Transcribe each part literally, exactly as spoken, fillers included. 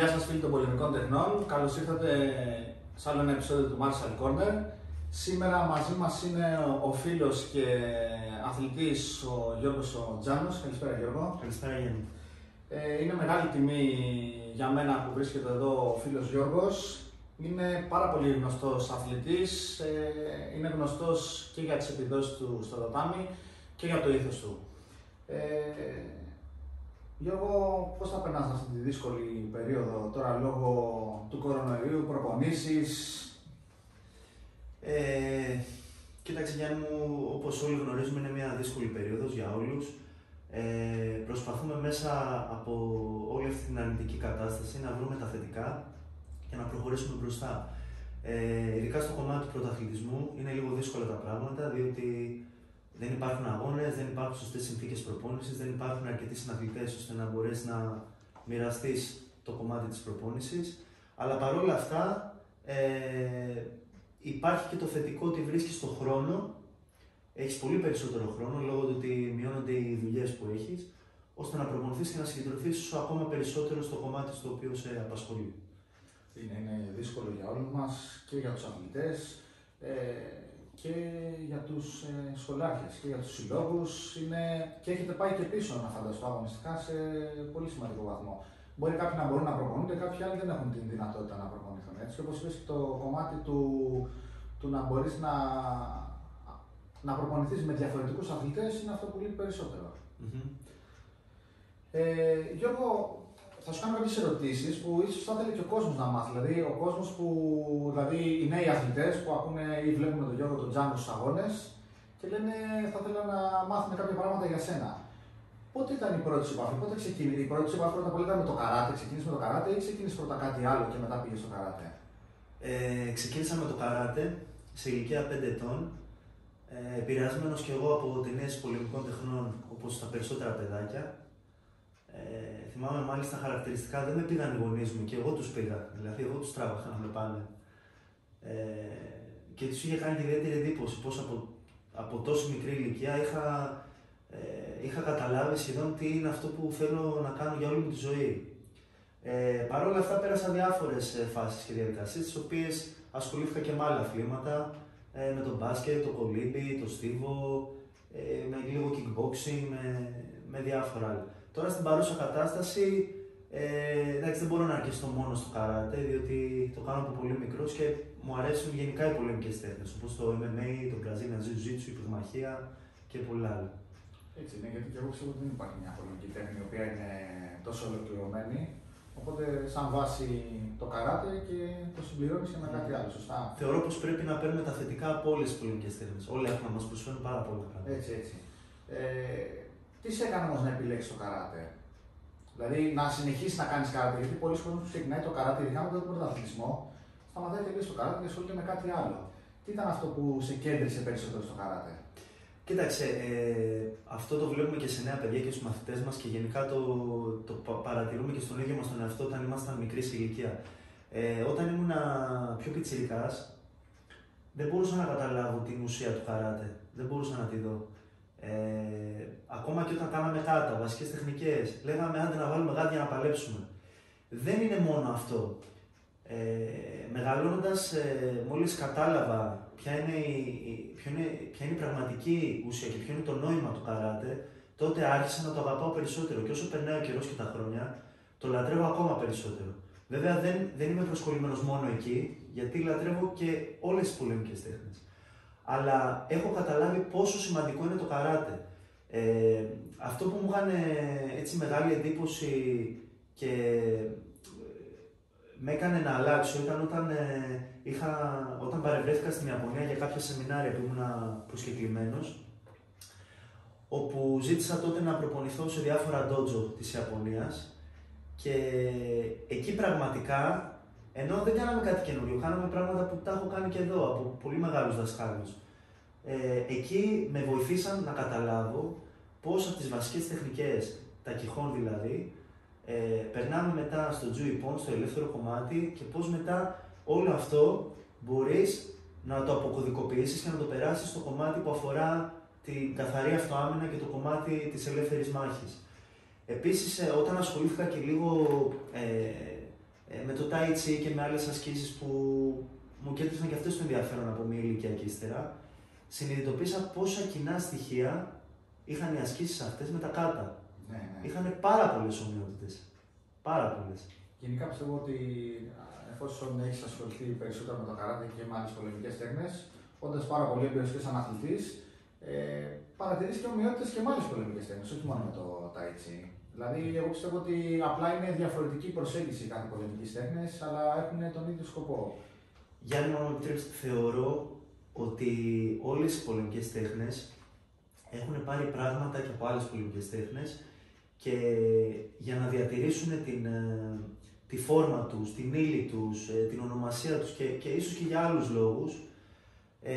Γεια σας φίλοι των πολεμικών τεχνών, καλώς ήρθατε σε άλλο ένα επεισόδιο του Martial Corner. Σήμερα μαζί μας είναι ο φίλος και αθλητής ο Γιώργος ο Τζάνος. Καλησπέρα Γιώργο. Καλησπέρα Γιώργο. Ε, είναι μεγάλη τιμή για μένα που βρίσκεται εδώ ο φίλος Γιώργος. Είναι πάρα πολύ γνωστός αθλητής, ε, είναι γνωστός και για τις επιδόσεις του στο τατάμι και για το ήθος του. Ε, Γιώργο, πώς θα περνάς αυτή τη δύσκολη περίοδο τώρα λόγω του κορονοϊού, προπονήσεις? Ε, κοίταξε Γιάννη μου, όπως όλοι γνωρίζουμε είναι μια δύσκολη περίοδος για όλους. Ε, προσπαθούμε μέσα από όλη αυτή την αρνητική κατάσταση να βρούμε τα θετικά και να προχωρήσουμε μπροστά. Ε, ειδικά στο κομμάτι του πρωταθλητισμού είναι λίγο δύσκολα τα πράγματα, διότι δεν υπάρχουν αγώνες, δεν υπάρχουν σωστές συνθήκες προπόνησης, δεν υπάρχουν αρκετοί συναθλητές ώστε να μπορέσεις να μοιραστείς το κομμάτι της προπόνησης. Αλλά παρόλα αυτά ε, υπάρχει και το θετικό ότι βρίσκεις τον χρόνο, έχεις πολύ περισσότερο χρόνο λόγω του ότι μειώνονται οι δουλειές που έχεις, ώστε να προπονηθείς και να συγκεντρωθείς ακόμα περισσότερο στο κομμάτι στο οποίο σε απασχολεί. Είναι, είναι δύσκολο για όλους μας και για τους αθλητές. Ε... και για τους ε, σχολάρχες και για τους συλλόγους είναι... και έχετε πάει και πίσω να φανταστώ αγωνιστικά σε πολύ σημαντικό βαθμό. Μπορεί κάποιοι να μπορούν να προπονούνται, κάποιοι άλλοι δεν έχουν την δυνατότητα να προπονηθούν, έτσι. Και όπως είπες, το κομμάτι του, του να μπορείς να, να προπονηθείς με διαφορετικούς αθλητές είναι αυτό που λείπει περισσότερο. Mm-hmm. ε, Γιώργο, θα σου κάνω κάποιες ερωτήσεις που ίσως θα θέλει και ο κόσμος να μάθει. Δηλαδή, ο κόσμος που, δηλαδή οι νέοι αθλητές που ακούνε ή βλέπουν τον Γιώργο τον Τζάνο στους αγώνες και λένε θα θέλω να μάθουν κάποια πράγματα για σένα. Πότε ήταν η πρώτη σου επαφή, πότε ξεκίνησε? Η πρώτη σου επαφή πρώτα απ' όλα ήταν με το καράτε, ξεκίνησε με το καράτε ή ξεκίνησε πρώτα κάτι άλλο και μετά πήγε στο καράτε? Ε, ξεκίνησα με το καράτε σε ηλικία πέντε ετών, ε, επηρεασμένος κι εγώ από ταινίες πολεμικών τεχνών όπως τα περισσότερα παιδάκια. Ε, θυμάμαι μάλιστα χαρακτηριστικά, δεν με πήγαν οι γονείς μου και εγώ τους πήγα. Δηλαδή, εγώ τους τράβαχα να με πάνε. Ε, και τους είχε κάνει ιδιαίτερη εντύπωση πως από, από τόσο μικρή ηλικία είχα, ε, είχα καταλάβει σχεδόν τι είναι αυτό που θέλω να κάνω για όλη μου τη ζωή. Ε, Παρ' όλα αυτά, πέρασα διάφορες φάσεις και διαδικασίες, τις οποίες ασχολήθηκα και με άλλα αθλήματα, ε, με τον μπάσκετ, το κολύμπι, το στίβο, ε, με λίγο kickboxing, με, με διάφορα άλλα. Τώρα στην παρούσα κατάσταση, ε, εντάξει, δεν μπορώ να αρκεστώ μόνο στο καράτε, διότι το κάνω από πολύ μικρός και μου αρέσουν γενικά οι πολεμικές τέχνες, όπως το εμ εμ έι, το Brazilian Jiu-Jitsu, η πυγμαχία και πολλά άλλα. Έτσι είναι, γιατί και εγώ ξέρω ότι δεν υπάρχει μια πολεμική τέχνη η οποία είναι τόσο ολοκληρωμένη. Οπότε, σαν βάση το καράτε και το συμπληρώνει και με κάτι άλλο, σωστά. Θεωρώ πως πρέπει να παίρνουμε τα θετικά από όλες τις πολεμικές τέχνες. Όλα έχουν να μας προσφέρουν πάρα πολλά πράγματα. Έτσι, έτσι. Ε, Τι σε έκανε όμως να επιλέξεις το καράτε? Δηλαδή να συνεχίσεις να κάνεις καράτε, γιατί πολλοί κόσμοι που ξεκινάει το καράτε, ειδικά μετά τον πρωταθλητισμό, σταματάει τελείως το καράτε και ασχολείται με κάτι άλλο. Τι ήταν αυτό που σε κέντρισε περισσότερο στο καράτε? Κοίταξε, ε, αυτό το βλέπουμε και σε νέα παιδιά και στους μαθητές μας και γενικά το, το παρατηρούμε και στον ίδιο μας τον εαυτό όταν ήμασταν μικρή ηλικία. Ε, όταν ήμουν πιο πιτσιρικάς, δεν μπορούσα να καταλάβω την ουσία του καράτε, δεν μπορούσα να τη δω. Ε, ακόμα και όταν κάναμε κάτα, βασικές τεχνικές, λέγαμε άντε να βάλουμε γάτια να παλέψουμε. Δεν είναι μόνο αυτό. Ε, μεγαλώνοντας, ε, μόλις κατάλαβα ποια είναι, η, ποια, είναι, ποια είναι η πραγματική ουσία και ποιο είναι το νόημα του καράτε, τότε άρχισα να το αγαπάω περισσότερο και όσο περνάει ο καιρός και τα χρόνια, το λατρεύω ακόμα περισσότερο. Βέβαια δεν, δεν είμαι προσκολλημένος μόνο εκεί, γιατί λατρεύω και όλες τις πολεμικές τέχνες. Αλλά έχω καταλάβει πόσο σημαντικό είναι το καράτε. Ε, αυτό που μου έκανε έτσι μεγάλη εντύπωση και με έκανε να αλλάξω ήταν όταν, ε, είχα, όταν παρευρέθηκα στην Ιαπωνία για κάποια σεμινάρια που ήμουν προσκεκλημένος, όπου ζήτησα τότε να προπονηθώ σε διάφορα ντότζο της Ιαπωνίας και εκεί πραγματικά, ενώ δεν κάναμε κάτι καινούριο, κάναμε πράγματα που τα έχω κάνει και εδώ από πολύ μεγάλους δασκάλους. Ε, εκεί με βοηθήσαν να καταλάβω πώς από τις βασικές τεχνικές, τα κιχόν δηλαδή, ε, περνάμε μετά στο τζουιπών, στο ελεύθερο κομμάτι και πώς μετά όλο αυτό μπορείς να το αποκωδικοποιήσεις και να το περάσεις στο κομμάτι που αφορά την καθαρή αυτοάμυνα και το κομμάτι της ελεύθερης μάχης. Επίσης, ε, όταν ασχολήθηκα και λίγο ε, με το Tai Chi και με άλλες ασκήσεις που μου κέντρισαν και αυτές το ενδιαφέρον από μία ηλικία και ύστερα, συνειδητοποίησα πόσα κοινά στοιχεία είχαν οι ασκήσεις αυτές με τα κάτα. Ναι, ναι. Είχαν πάρα πολλές ομοιότητες. Πάρα πολλές. Γενικά πιστεύω ότι εφόσον έχεις ασχοληθεί περισσότερο με το καράτε και με άλλες πολεμικές τέχνες, όντας πάρα πολύ έμπειρος και σαν αθλητής, ε, παρατηρείς και ομοιότητες και με άλλες πολεμικές τέχνες, όχι μόνο με το Tai Chi. Δηλαδή, εγώ πιστεύω ότι απλά είναι διαφορετική προσέγγιση κάθε πολεμικής τέχνης, αλλά έχουν τον ίδιο σκοπό. Γιάννη, μου επιτρέψτε, θεωρώ ότι όλες οι πολεμικές τέχνες έχουν πάρει πράγματα και από άλλες πολεμικές τέχνες και για να διατηρήσουν την, τη φόρμα τους, την ύλη τους, την ονομασία τους και, και ίσως και για άλλους λόγους, ε,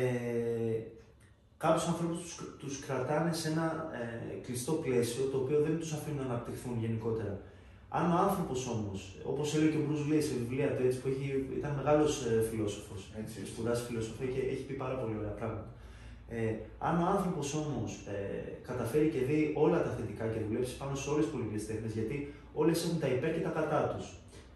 κάποιους ανθρώπους τους, τους κρατάνε σε ένα ε, κλειστό πλαίσιο το οποίο δεν τους αφήνουν να αναπτυχθούν γενικότερα. Αν ο άνθρωπος όμως, όπως έλεγε και ο Μπρουζ Λί σε βιβλία του, έτσι, που έχει, ήταν μεγάλος ε, φιλόσοφος, σπουδάζει φιλοσοφία και έχει πει πάρα πολύ ωραία πράγματα. Ε, αν ο άνθρωπος όμως ε, καταφέρει και δει όλα τα θετικά και δουλέψει πάνω σε όλες τις πολεμικές τέχνες, γιατί όλες έχουν τα υπέρ και τα κατά τους.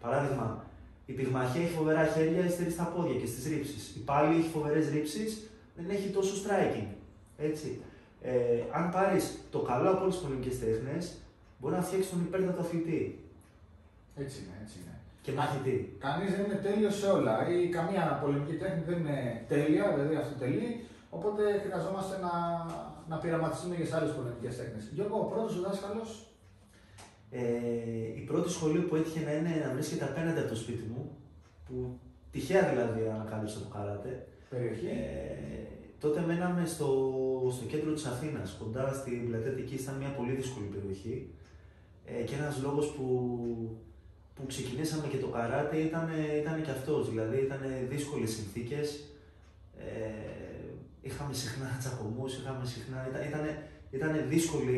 Παράδειγμα, η πυγμαχία έχει φοβερά χέρια, υστερεί στα πόδια και στις ρήψεις. Η πάλι έχει φοβερές ρήψεις, δεν έχει τόσο striking. Έτσι. Ε, αν πάρεις το καλό από όλες τις πολεμικές τέχνες, μπορεί να φτιάξεις τον υπέρτατο αθλητή. Έτσι είναι, έτσι είναι. Και μαχητή. Κανείς δεν είναι τέλειος σε όλα, ή καμία πολεμική τέχνη δεν είναι τέλεια, δηλαδή αυτοτελή. Οπότε χρειαζόμαστε να, να πειραματιστούμε για άλλες πολεμικές τέχνες. Γιώργο, ο πρώτος σου δάσκαλος. Ε, η πρώτη σχολή που έτυχε να είναι να βρίσκεται απέναντι από το σπίτι μου, που τυχαία δηλαδή ανακάλυψα το καράτε. Περιοχή. Ε, τότε μέναμε στο, στο κέντρο της Αθήνας, κοντά στην πλατεία Αττικής. Ήταν μια πολύ δύσκολη περιοχή. Ε, και ένας λόγος που, που ξεκινήσαμε και το καράτε ήταν, ήταν και αυτός. Δηλαδή ήταν δύσκολες συνθήκες. Ε, Είχαμε συχνά τσακωμούς, είχαμε συχνά... Ήταν δύσκολη,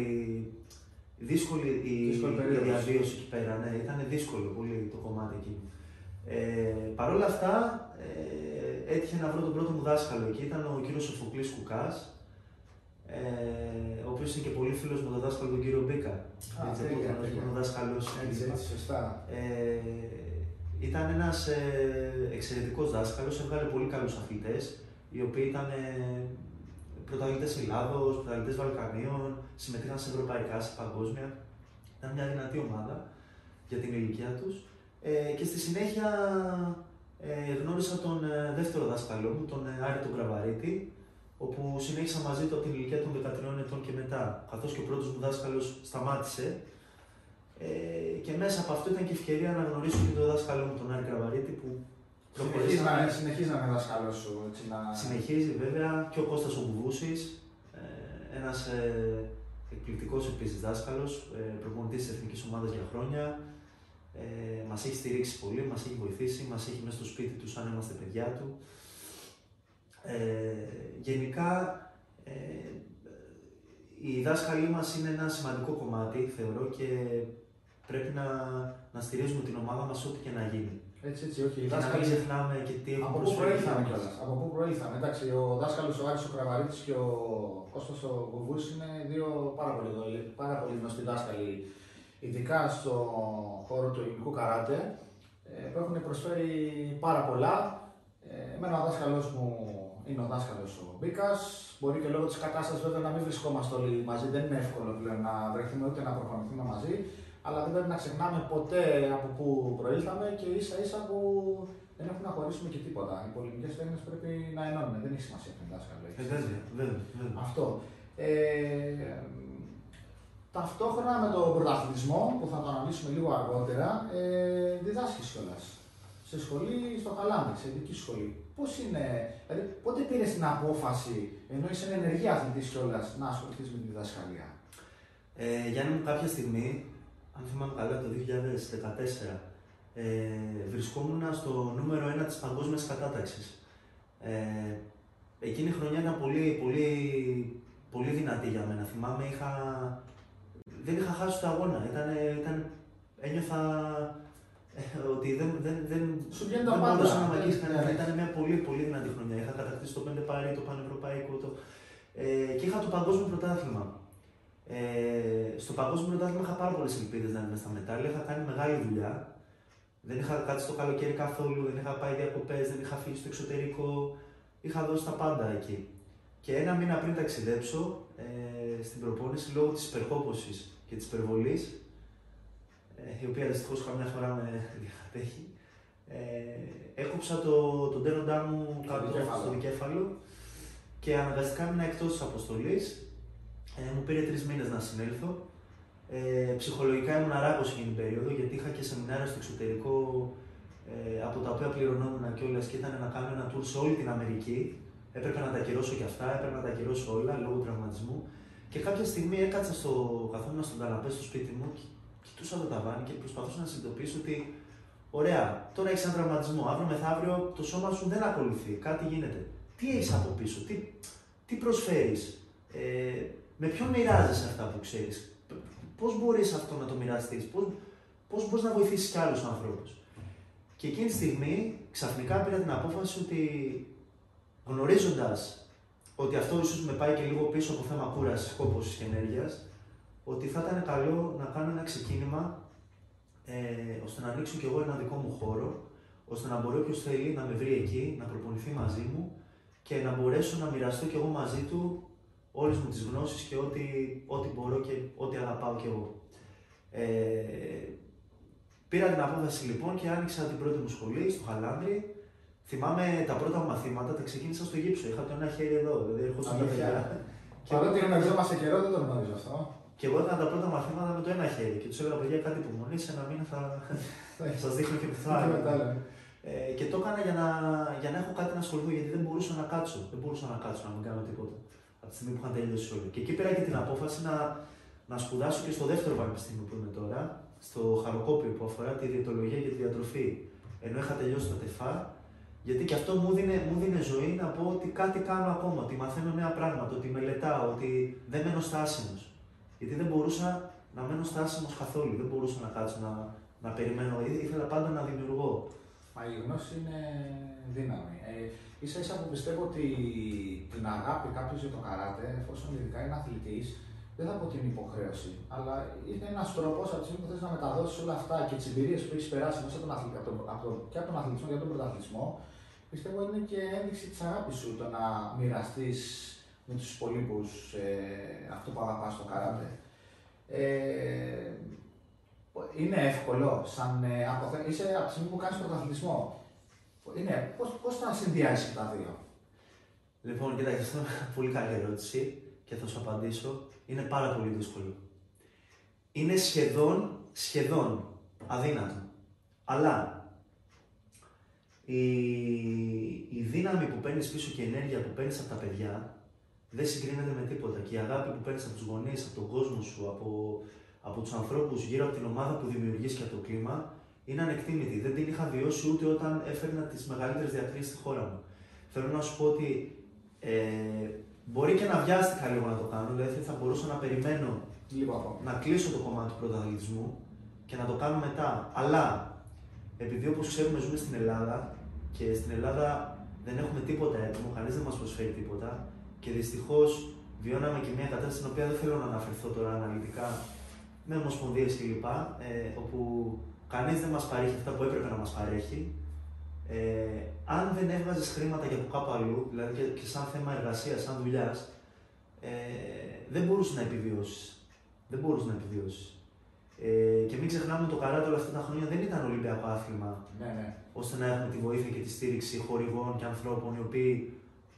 δύσκολη η, η διαβίωση εκεί πέρα, ναι, ήταν δύσκολο πολύ το κομμάτι εκεί. Ε, Παρ' όλα αυτά, ε, έτυχε να βρω τον πρώτο μου δάσκαλο εκεί, ήταν ο κύριος Σοφοκλής Κουκάς, ε, ο οποίος είναι και πολύ φίλος με τον δάσκαλο τον κύριο Μπίκα. Έτσι, ο δάσκαλος, έτσι, έτσι, σωστά. Ε, ήταν ένας ε, εξαιρετικός δάσκαλος, έβγαλε πολύ καλούς αθλητές, οι οποίοι ήταν ε, πρωταγωνιστές Ελλάδος, πρωταγωνιστές Βαλκανίων, συμμετείχαν σε ευρωπαϊκά, σε παγκόσμια. Ήταν μια δυνατή ομάδα για την ηλικία τους. Ε, και στη συνέχεια ε, γνώρισα τον ε, δεύτερο δάσκαλό μου, τον ε, Άρη τον Γκραβαρίτη, όπου συνέχισα μαζί του από την ηλικία των δεκατριών ετών και μετά, καθώς και ο πρώτος μου δάσκαλος σταμάτησε. Ε, και μέσα από αυτό ήταν και ευκαιρία να γνωρίσω και τον δάσκαλό μου, τον Άρη Γκραβαρίτη, που Συνεχίζει να, συνεχίζει να είναι δάσκαλος σου, έτσι να... Συνεχίζει βέβαια και ο Κώστας Ομπούσης, ένας ε, εκπληκτικός επίσης δάσκαλος, ε, προπονητής της Εθνικής Ομάδας για χρόνια. Ε, μας έχει στηρίξει πολύ, μας έχει βοηθήσει, μας έχει μέσα στο σπίτι του σαν είμαστε παιδιά του. Ε, γενικά, ε, οι δάσκαλοι μας είναι ένα σημαντικό κομμάτι, θεωρώ, και πρέπει να, να στηρίζουμε την ομάδα μας ό,τι και να γίνει. Έτσι, έτσι, όχι. Και δάσκαλοι... να μην ξεχνάμε και τι έχουν προσφέρει. Από πού προήλθαμε. Εντάξει, ο δάσκαλος ο Άρης ο Γκραβαρίτης και ο Κώστας ο Ομπούσης είναι δύο πάρα πολύ, πάρα πολύ γνωστοί δάσκαλοι, ειδικά στον χώρο του ελληνικού καράτε, που έχουν προσφέρει πάρα πολλά. Εμένα ο δάσκαλος μου είναι ο δάσκαλος ο Μπίκας. Μπορεί και λόγω της κατάστασης βέβαια να μην βρισκόμαστε όλοι μαζί, δεν είναι εύκολο πλέον να βρεθούμε ούτε να προπονηθούμε μαζί. Αλλά δεν πρέπει να ξεχνάμε ποτέ από πού προήλθαμε και ίσα ίσα που δεν έχουμε να χωρίσουμε και τίποτα. Οι πολεμικές τέχνες πρέπει να ενώνουν, δεν έχει σημασία ποιον δάσκαλο έχεις. Βέβαια, βέβαια. Αυτό. Ε, ταυτόχρονα με τον πρωταθλητισμό, που θα το αναλύσουμε λίγο αργότερα, ε, διδάσκεις κιόλας. Σε σχολή, στο Χαλάνδη, σε ειδική σχολή. Πώς είναι, δηλαδή πότε πήρες την απόφαση, ενώ είσαι ενεργή αθλητής κιόλας, να ασχοληθείς με τη διδασκαλία? Ε, Γιάννη μου, κάποια στιγμή, αν θυμάμαι καλά, το δύο χιλιάδες δεκατέσσερα, ε, βρισκόμουν στο νούμερο ένα της παγκόσμιας κατάταξης. Ε, εκείνη η χρονιά ήταν πολύ, πολύ, πολύ δυνατή για μένα. Θυμάμαι, είχα, δεν είχα χάσει το αγώνα. Ήταν, ήταν, ένιωθα ε, ότι δεν, δεν, δεν, δεν μπορούσα να μαγείσεις κανένα. Ήταν μια πολύ, πολύ δυνατή χρονιά. Είχα κατακτήσει το πέντε παρί, το πανευρωπαϊκό το, ε, και είχα το παγκόσμιο πρωτάθλημα. Ε, στο παγκόσμιο πρωτάθλημα είχα πάρα πολλές ελπίδες να είμαι στα μετάλλια. Είχα κάνει μεγάλη δουλειά. Δεν είχα κάτσει το καλοκαίρι καθόλου, δεν είχα πάει διακοπές, δεν είχα φύγει στο εξωτερικό. Είχα δώσει τα πάντα εκεί. Και ένα μήνα πριν ταξιδέψω, ε, στην προπόνηση, λόγω της υπερχόπωσης και της υπερβολής, ε, η οποία δυστυχώς καμιά φορά με διατέχει, ε, έκοψα τον το τένοντά μου κάτω στο δικέφαλο και αναγκαστικά έμεινα εκτός της αποστολής. Ε, μου πήρε τρεις μήνες να συνέλθω. Ε, ψυχολογικά ήμουν αράκος εκείνη την περίοδο, γιατί είχα και σεμινάρια στο εξωτερικό, ε, από τα οποία πληρωνόμουν κιόλας, και ήταν να κάνω ένα tour σε όλη την Αμερική. Έπρεπε να τα ακυρώσω κι αυτά, έπρεπε να τα ακυρώσω όλα λόγω τραυματισμού. Και κάποια στιγμή έκατσα στο καθόμουν στον καναπέ στο σπίτι μου, κοιτούσα το ταβάνι και προσπαθούσα να συνειδητοποιήσω ότι ωραία, τώρα έχεις έναν τραυματισμό. Αύριο μεθαύριο το σώμα σου δεν ακολουθεί. Κάτι γίνεται. Τι έχεις από πίσω, τι, τι προσφέρεις, ε, με ποιον μοιράζεσαι αυτά που ξέρεις. Πώς μπορείς αυτό να το μοιραστείς, πώς, πώς μπορείς να βοηθήσεις κι άλλους ανθρώπους. Και εκείνη τη στιγμή ξαφνικά πήρα την απόφαση ότι, γνωρίζοντας ότι αυτό ίσως με πάει και λίγο πίσω από θέμα κούρασης, κόπωσης και ενέργειας, ότι θα ήταν καλό να κάνω ένα ξεκίνημα, ε, ώστε να ανοίξω κι εγώ ένα δικό μου χώρο, ώστε να μπορεί όποιος θέλει να με βρει εκεί, να προπονηθεί μαζί μου και να μπορέσω να μοιραστώ κι εγώ μαζί του όλες μου τις γνώσεις και ό,τι, ό,τι μπορώ και ό,τι αγαπάω κι εγώ. Ε, πήρα την απόφαση λοιπόν και άνοιξα την πρώτη μου σχολή στο Χαλάνδρι. Θυμάμαι τα πρώτα μαθήματα τα ξεκίνησα στο γύψο. Είχα το ένα χέρι εδώ, δηλαδή έρχονταν τα παιδιά. Παρότι γνωριζόμαστε καιρό, δεν το γνωρίζω αυτό. Και εγώ έκανα τα πρώτα μαθήματα με το ένα χέρι και τους έλεγα: παιδιά, κάτι που υπομονή, σε ένα μήνα θα σας δείχνω και πιθανά. Ε, και το έκανα για να, για να έχω κάτι να ασχοληθώ, γιατί δεν μπορούσα να κάτσω. Δεν μπορούσα να κάτσω, να μην κάνω τίποτα. Από τη στιγμή που είχα τελειώσει όλοι. Και εκεί πήρα και την απόφαση να, να σπουδάσω και στο δεύτερο πανεπιστήμιο που είμαι τώρα, στο Χαροκόπειο, που αφορά τη διαιτολογία και τη διατροφή. Ενώ είχα τελειώσει το ΤΕΦΑΑ. Γιατί και αυτό μου δίνε, μου δίνε ζωή να πω ότι κάτι κάνω ακόμα, ότι μαθαίνω νέα πράγματα, ότι μελετάω, ότι δεν μένω στάσιμος. Γιατί δεν μπορούσα να μένω στάσιμος καθόλου, δεν μπορούσα να κάτσω να, να περιμένω, ήθελα πάντα να δημιουργώ. Μα η γνώση είναι δύναμη. Ε, ίσα ίσα που πιστεύω ότι την αγάπη κάποιος για το καράτε, εφόσον ειδικά είναι αθλητής, δεν θα πω την υποχρέωση, αλλά είναι ένας τρόπος από τη στιγμή που θες να μεταδώσεις όλα αυτά και τις εμπειρίες που έχεις περάσει μέσα από τον αθλη... από τον... Από τον... και από τον αθλητισμό και από τον πρωταθλητισμό. Πιστεύω είναι και ένδειξη της αγάπης σου το να μοιραστείς με τους υπολείπους ε, αυτό που αγαπάς στο καράτε. Ε, είναι εύκολο, σαν, ε, από... είσαι από τη στιγμή που κάνεις πρωταθλητισμό. Είναι, πώς, πώς θα συνδυάσεις τα δύο. Λοιπόν, κοιτάξτε, πολύ καλή ερώτηση και θα σου απαντήσω. Είναι πάρα πολύ δύσκολο. Είναι σχεδόν, σχεδόν αδύνατο. Αλλά η, η δύναμη που παίρνεις πίσω και η ενέργεια που παίρνεις από τα παιδιά δεν συγκρίνεται με τίποτα. Και η αγάπη που παίρνεις από τους γονείς, από τον κόσμο σου, από, από τους ανθρώπους γύρω από την ομάδα που δημιουργείς και από το κλίμα είναι ανεκτήμητη. Δεν την είχα βιώσει ούτε όταν έφερνα τις μεγαλύτερες διακρίσεις στη χώρα μου. Θέλω να σου πω ότι ε, μπορεί και να βιάστηκα λίγο να το κάνω, δηλαδή θα μπορούσα να περιμένω να κλείσω το κομμάτι του πρωταθλητισμού και να το κάνω μετά. Αλλά επειδή όπως ξέρουμε ζούμε στην Ελλάδα και στην Ελλάδα δεν έχουμε τίποτα έτοιμο, κανείς δεν μας προσφέρει τίποτα και δυστυχώς βιώναμε και μια κατάσταση στην οποία δεν θέλω να αναφερθώ τώρα αναλυτικά με ομοσπονδίες κλπ. Ε, όπου κανείς δεν μας παρέχει αυτά που έπρεπε να μας παρέχει. Ε, αν δεν έβγαζες χρήματα για από κάπου αλλού, δηλαδή και, και σαν θέμα εργασίας, σαν δουλειάς, ε, δεν μπορούσες να επιβιώσεις. Δεν μπορούσες να επιβιώσεις. Ε, και μην ξεχνάμε ότι το καράτε όλα αυτά τα χρόνια δεν ήταν ολυμπιακό άθλημα, ναι, ναι. Ώστε να έχουμε τη βοήθεια και τη στήριξη χορηγών και ανθρώπων οι οποίοι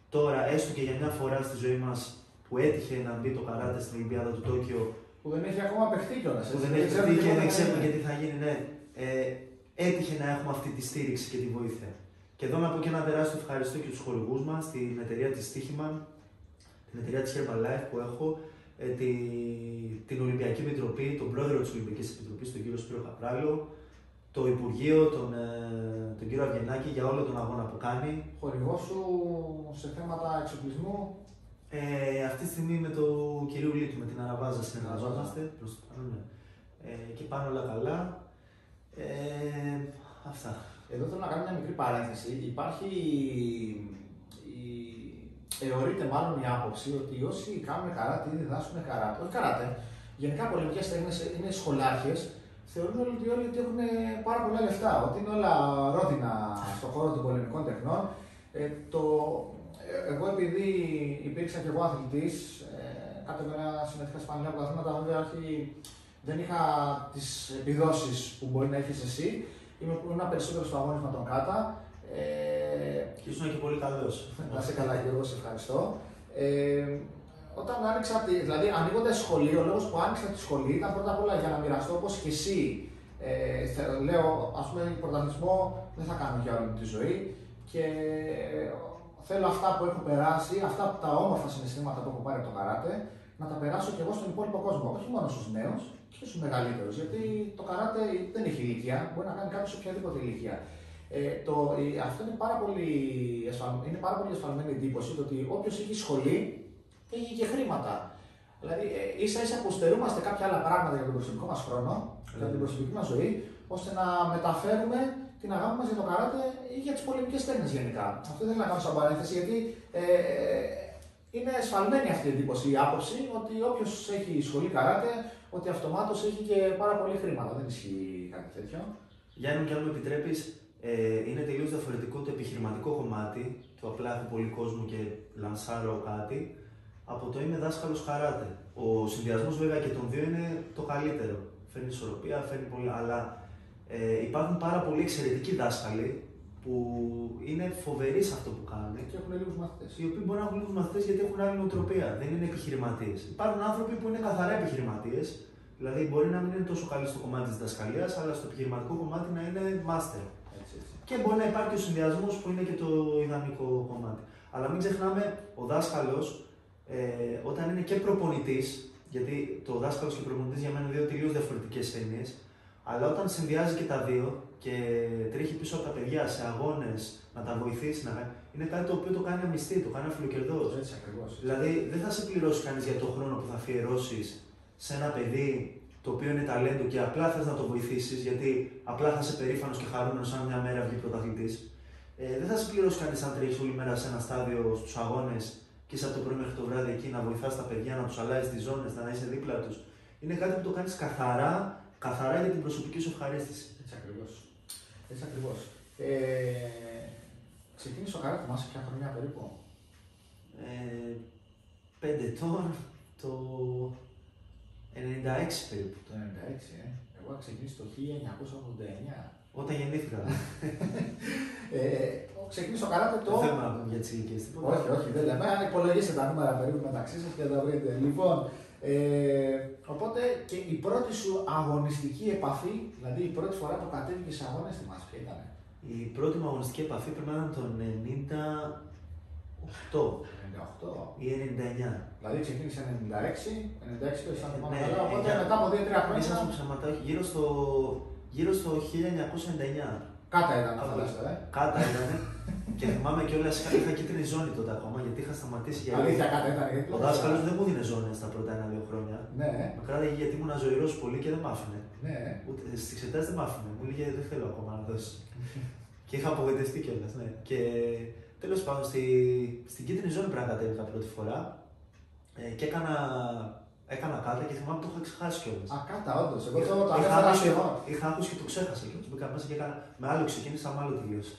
τώρα, έστω και για μια φορά στη ζωή μας που έτυχε να μπει το καράτε στην Ολυμπιάδα του Τόκιο, που δεν έχει ακόμα παιχτεί κιόλας. Που δεν έχει παιχτεί και δεν ξέρουμε γιατί θα γίνει, ναι. Ε, έτυχε να έχουμε αυτή τη στήριξη και τη βοήθεια. Και εδώ να πω και ένα τεράστιο ευχαριστώ και τους χορηγούς μας, την εταιρεία της Στίχημα, την εταιρεία της Herbalife που έχω, ε, τη, την Ολυμπιακή Επιτροπή, τον πρόεδρο της Ολυμπιακής Επιτροπής, τον κύριο Σπύρο Καπράλο, το Υπουργείο, τον, ε, τον κύριο Αυγενάκη για όλο τον αγώνα που κάνει. Χορηγό σου σε θέματα εξοπλισμού. Ε, αυτή τη στιγμή με τον κύριο Λίτου, με την Arawaza συνεργαζόμαστε. Ε, και πάνε όλα καλά. Ε, αυτά. Εδώ θέλω να κάνω μια μικρή παρένθεση. Υπάρχει. Η... Θεωρείται μάλλον η άποψη ότι όσοι κάνουν καράτε ή διδάσκουν καράτε, όχι καράτε, γενικά πολεμικές τέχνες είναι σχολάρχες, θεωρούν ότι όλοι ότι έχουν πάρα πολλά λεφτά, ότι είναι όλα ρόδινα στον χώρο των πολεμικών τεχνών. Ε, το... Εγώ, επειδή υπήρξα και εγώ αθλητής, ε, κάποια μέρα συμμετείχα σε πανελλήνια πρωταθλήματα, βέβαια δεν είχα τις επιδόσεις που μπορεί να έχεις εσύ. Ήμουν περισσότερο στο αγώνισμα των κάτα. Ε, και ήσουν και πολύ καλός. Να είσαι καλά, Γιώργο, σε ευχαριστώ. Ε, Όταν άνοιξα, δηλαδή ανοίγοντας σχολείο, ο λόγος που άνοιξα τη σχολή ήταν πρώτα απ' όλα για να μοιραστώ όπως και εσύ. Ε, θε, λέω, ας πούμε, πρωταθλητισμό δεν θα κάνω για όλη μου τη ζωή και θέλω αυτά που έχω περάσει, αυτά τα όμορφα συναισθήματα που έχω πάρει από το καράτε, να τα περάσω και εγώ στον υπόλοιπο κόσμο. Όχι μόνο στους νέους και στους μεγαλύτερους, γιατί το καράτε δεν έχει ηλικία, μπορεί να κάνει κάποιος σε οποιαδήποτε ηλικία. Ε, το, αυτό είναι πάρα πολύ, είναι πάρα πολύ ασφαλμένη εντύπωση, το ότι όποιος έχει σχολή, έχει και χρήματα. Δηλαδή, ε, ίσα ίσα που στερούμαστε κάποια άλλα πράγματα για τον προσωπικό μας χρόνο, mm. για την προσωπική μας ζωή, ώστε να μεταφέρουμε την αγάπη μας για το καράτε ή για τις πολεμικές τέχνες γενικά. Αυτό δεν θέλω να κάνω σαν παρένθεση, γιατί ε, είναι σφαλμένη αυτή η εντύπωση, η άποψη ότι όποιος έχει σχολή καράτε, ότι αυτομάτως έχει και πάρα πολύ χρήματα. Δεν ισχύει κάτι τέτοιο. Γιάννη, και αν μου επιτρέπεις, ε, είναι τελείως διαφορετικό το επιχειρηματικό κομμάτι του απλά έχω πολύ κόσμο και λανσάρω κάτι. Από το είμαι δάσκαλος καράτε. Ο συνδυασμός βέβαια και των δύο είναι το καλύτερο. Φέρνει ισορροπία, φέρνει πολλά. Αλλά ε, υπάρχουν πάρα πολλοί εξαιρετικοί δάσκαλοι που είναι φοβεροί σε αυτό που κάνουν. Και έχουν λίγους μαθητές. Οι οποίοι μπορεί να έχουν λίγους μαθητές γιατί έχουν άλλη νοοτροπία. Δεν είναι επιχειρηματίες. Υπάρχουν άνθρωποι που είναι καθαρά επιχειρηματίες. Δηλαδή μπορεί να μην είναι τόσο καλοί στο κομμάτι της διδασκαλίας, αλλά στο επιχειρηματικό κομμάτι να είναι master. Έτσι, έτσι. Και μπορεί να υπάρχει ο συνδυασμός που είναι και το ιδανικό κομμάτι. Αλλά μην ξεχνάμε, ο δάσκαλος. Ε, όταν είναι και προπονητής, γιατί το δάσκαλος και προπονητής για μένα είναι δύο τελείως διαφορετικές έννοιες, αλλά όταν συνδυάζει και τα δύο και τρέχει πίσω από τα παιδιά σε αγώνες να τα βοηθήσει, να... είναι κάτι το οποίο το κάνει αμυστή, το κάνει αφιλοκερδός. Έτσι ακριβώς. Δηλαδή δεν θα σε πληρώσει κανείς για τον χρόνο που θα αφιερώσεις σε ένα παιδί το οποίο είναι ταλέντο και απλά θες να το βοηθήσεις, γιατί απλά θα είσαι περήφανος και χαρούμενος αν μια μέρα βγει πρωταθλητής. Ε, δεν θα σε πληρώσει κανείς αν τρέχεις όλη μέρα σε ένα στάδιο στους αγώνες. Και είσαι από το πρωί μέχρι το βράδυ εκεί να βοηθάς τα παιδιά, να τους αλλάζεις τις ζώνες, να είσαι δίπλα τους. Είναι κάτι που το κάνεις καθαρά, καθαρά για την προσωπική σου ευχαρίστηση. Έτσι ακριβώς. Έτσι ακριβώς. Ε, ξεκίνησε ο καράτε μας ποια χρονιά περίπου? Ε, πέντε ετών, το ενενήντα έξι περίπου. Το ενενήντα έξι, ε. Εγώ ξεκίνησα το χίλια εννιακόσια ογδόντα εννιά. Όταν γεννήθηκα. ε, ξεκίνησε ο καράτε το. Δεν θέλω να πούμε για τις ηλικίες. Όχι, όχι, δεν λέμε. Αν υπολογίσετε τα νούμερα περίπου μεταξύ σας και τα βρείτε. Λοιπόν, ε, οπότε και η πρώτη σου αγωνιστική επαφή, δηλαδή η πρώτη φορά που κατέβηκες σε αγώνες, θυμάσαι ποια ήταν? Η πρώτη μου αγωνιστική επαφή πρέπει να ήταν το ενενήντα οκτώ. Ή ενενήντα εννιά. Δηλαδή ξεκίνησε ενενήντα έξι, ενενήντα έξι το αισθάνομαι ναι, καλά. Οπότε ενενήντα... μετά από δύο τρία χρόνια. Ήσασταν ξαματάκι γύρω στο. Γύρω στο χίλια εννιακόσια ενενήντα εννιά. Κάτα ήταν αυτό, ε. Κάτα ήταν. Και θυμάμαι κιόλας είχα κίτρινη ζώνη τότε ακόμα γιατί είχα σταματήσει για λίγο. Αλήθεια, κάτα ήταν. Ο δάσκαλος δεν μου δίνει ζώνη στα πρώτα ένα-δύο χρόνια. Ναι. Με κράταγε γιατί ήμουν ζωηρός πολύ και δεν μ' άφηνε. Ναι. Ούτε στις εξετάσεις δεν μ' άφηνε. Μου λέγε δεν θέλω ακόμα να δώσεις. Και είχα απογοητευτεί κιόλας. Ναι. Και τέλος πάντων στη... στην κίτρινη ζώνη πρέπει να κατέβηκα πρώτη φορά ε, και έκανα. Έκανα κάτα και θυμάμαι ότι το είχα ξεχάσει κιόλας. Α, κάτα, όντως. Εγώ το έκανα. Είχα ακούσει και το ξέχασα κιόλας. Μπήκα μέσα και έκανα. Με άλλο ξεκίνησα, με άλλο τελείωσα.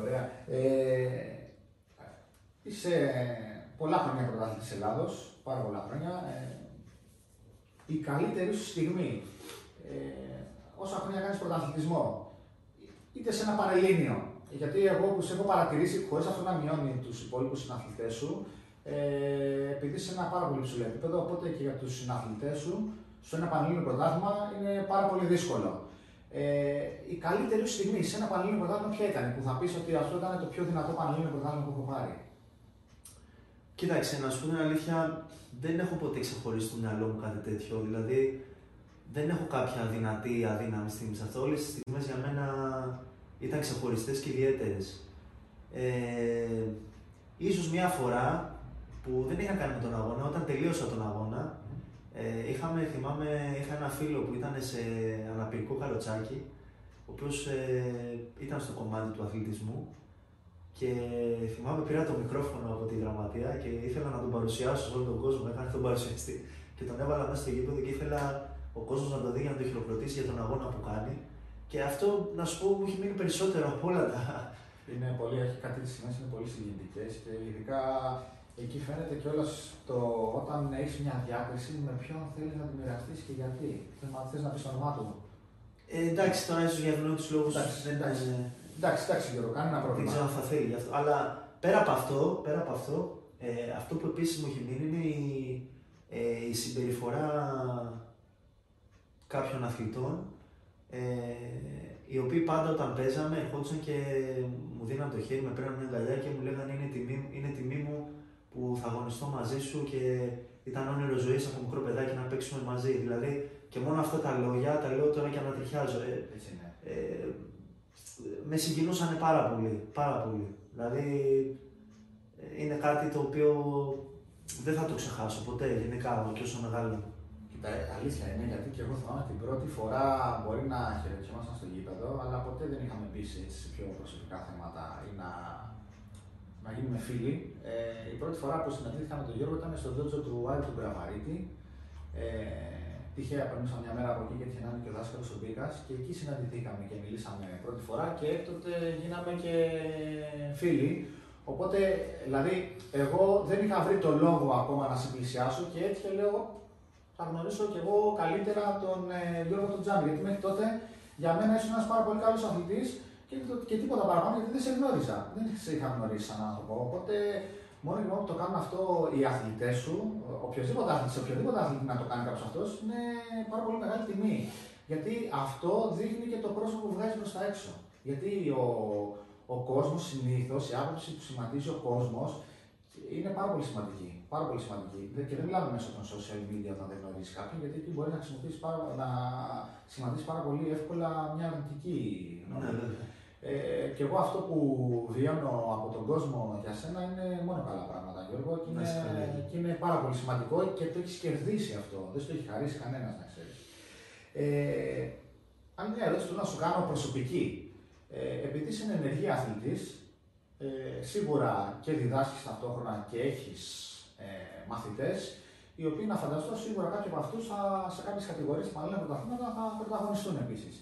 Ωραία. Ε, είσαι πολλά χρόνια πρωτάθλητης της Ελλάδος. Πάρα πολλά χρόνια. Ε, η καλύτερη σου στιγμή, ε, όσα χρόνια κάνεις πρωταθλητισμό, είτε σε ένα παραελλήνιο. Γιατί εγώ που σε έχω παρατηρήσει, χωρίς αυτό να μειώνει τους υπόλοιπους συναθλητές σου. Ε, επειδή είσαι ένα πάρα πολύ ψηλό επίπεδο, οπότε και για τους συναθλητές σου, σε ένα πανελλήνιο πρωτάθλημα είναι πάρα πολύ δύσκολο. Ε, η καλύτερη σου στιγμή σε ένα πανελλήνιο πρωτάθλημα ποια ήταν, που θα πεις ότι αυτό ήταν το πιο δυνατό πανελλήνιο πρωτάθλημα που έχω πάρει? Κοίταξε, να σου πω την αλήθεια, δεν έχω ποτέ ξεχωρίσει στο μυαλό μου κάτι τέτοιο. Δηλαδή, δεν έχω κάποια δυνατή ή αδύναμη στιγμή σε αυτό. Όλες τις στιγμές για μένα ήταν ξεχωριστές και ιδιαίτερες. Ε, ίσως μια φορά. Που δεν είχα κάνει με τον αγώνα, όταν τελείωσα τον αγώνα, ε, είχαμε, θυμάμαι, είχα ένα φίλο που ήταν σε αναπηρικό καροτσάκι, ο οποίος ε, ήταν στο κομμάτι του αθλητισμού και θυμάμαι πήρα το μικρόφωνο από τη γραμματεία και ήθελα να τον παρουσιάσω σε όλο τον κόσμο, είχα τον παρουσιαστή και τον έβαλα μέσα στο γήπεδο και ήθελα ο κόσμος να το δει για να το χειροκροτήσει για τον αγώνα που κάνει. Και αυτό, να σου πω, μου έχει μείνει περισσότερο από όλα τα. Είναι πολύ, έχει κάτι τις σημαίες, είναι πολύ συγκινητικές και ειδικά εκεί φαίνεται κιόλας το όταν έχεις μια διάκριση με ποιον θέλεις να τη μοιραστείς και γιατί. Θες να πεις το όνομά του. Ε, εντάξει, τώρα ίσως για ευνόητους λόγους. Εντάξει, εντάξει, ε, εντάξει, εντάξει Γιώργο, κάνει ένα πρόβλημα. Δεν ξέρω αν θα θέλει αυτό. Αλλά πέρα από αυτό, πέρα από αυτό, ε, αυτό που επίσης μου έχει μείνει είναι η, ε, η συμπεριφορά κάποιων αθλητών. Ε, οι οποίοι πάντα όταν παίζαμε ερχόντουσαν και μου δίναν το χέρι, με πέραν μια αγκαλιά και μου λέγανε είναι τιμή, είναι τιμή μου που θα αγωνιστώ μαζί σου και ήταν όνειρο ζωής από μικρό παιδάκι να παίξουμε μαζί. Δηλαδή και μόνο αυτά τα λόγια, τα λέω τώρα και ανατριχιάζω. Ε, ε, με συγκινούσανε πάρα πολύ, πάρα πολύ. Δηλαδή είναι κάτι το οποίο δεν θα το ξεχάσω ποτέ γενικά και όσο μεγάλο. Αλήθεια είναι, γιατί και εγώ θυμάμαι την πρώτη φορά μπορεί να χαιρετιόμασταν στο γήπεδο, αλλά ποτέ δεν είχαμε μπει σε πιο προσωπικά θέματα ή να, να γίνουμε φίλοι. Ε, η πρώτη φορά που συναντήθηκα με τον Γιώργο ήταν στο ντότζο του Άρη του Γκραβαρίτη. Ε, τυχαία περνούσα μια μέρα από εκεί γιατί είχε να είναι και ο δάσκαλος ο Μπίκας και εκεί συναντηθήκαμε και μιλήσαμε πρώτη φορά και έκτοτε γίναμε και φίλοι. Οπότε, δηλαδή, εγώ δεν είχα βρει το λόγο ακόμα να συμπλησιάσω και έτυχε λέω. Θα γνωρίσω και εγώ καλύτερα τον ε, Γιώργο τον Τζάνο. Γιατί μέχρι τότε για μένα ήσουν ένας πάρα πολύ καλός αθλητής και, και τίποτα παραπάνω γιατί δεν σε γνώριζα. Δεν σε είχα γνωρίσει σαν άνθρωπο. Οπότε μόνο και μόνο που το κάνουν αυτό οι αθλητές σου, οποιοδήποτε αθλητή, σε οποιοδήποτε αθλητή να το κάνει κάποιος αυτός, είναι πάρα πολύ μεγάλη τιμή. Γιατί αυτό δείχνει και το πρόσωπο που βγάζει προς τα έξω. Γιατί ο, ο κόσμος συνήθως, η άποψη που σχηματίζει ο κόσμος είναι πάρα πολύ σημαντική. Πάρα πολύ σημαντική. Και δεν μιλάμε μέσω των social media όταν δεν γνωρίζεις κάποιον, γιατί εκεί μπορεί να χρησιμοποιήσει πάρα, να σχηματίσει πάρα πολύ εύκολα μια αρνητική γνώμη. Ε, και εγώ αυτό που βιώνω από τον κόσμο για σένα είναι μόνο καλά πράγματα, Γιώργο, και είναι, και είναι πάρα πολύ σημαντικό και το έχεις κερδίσει αυτό. Δεν το έχει χαρίσει κανένας, να ξέρεις. Ε, αν μια ερώτηση να σου κάνω προσωπική, ε, επειδή είσαι ενεργή αθλητής, ε, σίγουρα και διδάσκεις ταυτόχρονα και έχεις ε, μαθητές, οι οποίοι να φανταστώ σίγουρα κάποιοι από αυτούς θα, σε κάποιες κατηγορίες που ανέλαβαν πρωταθλήματα θα πρωταγωνιστούν επίσης.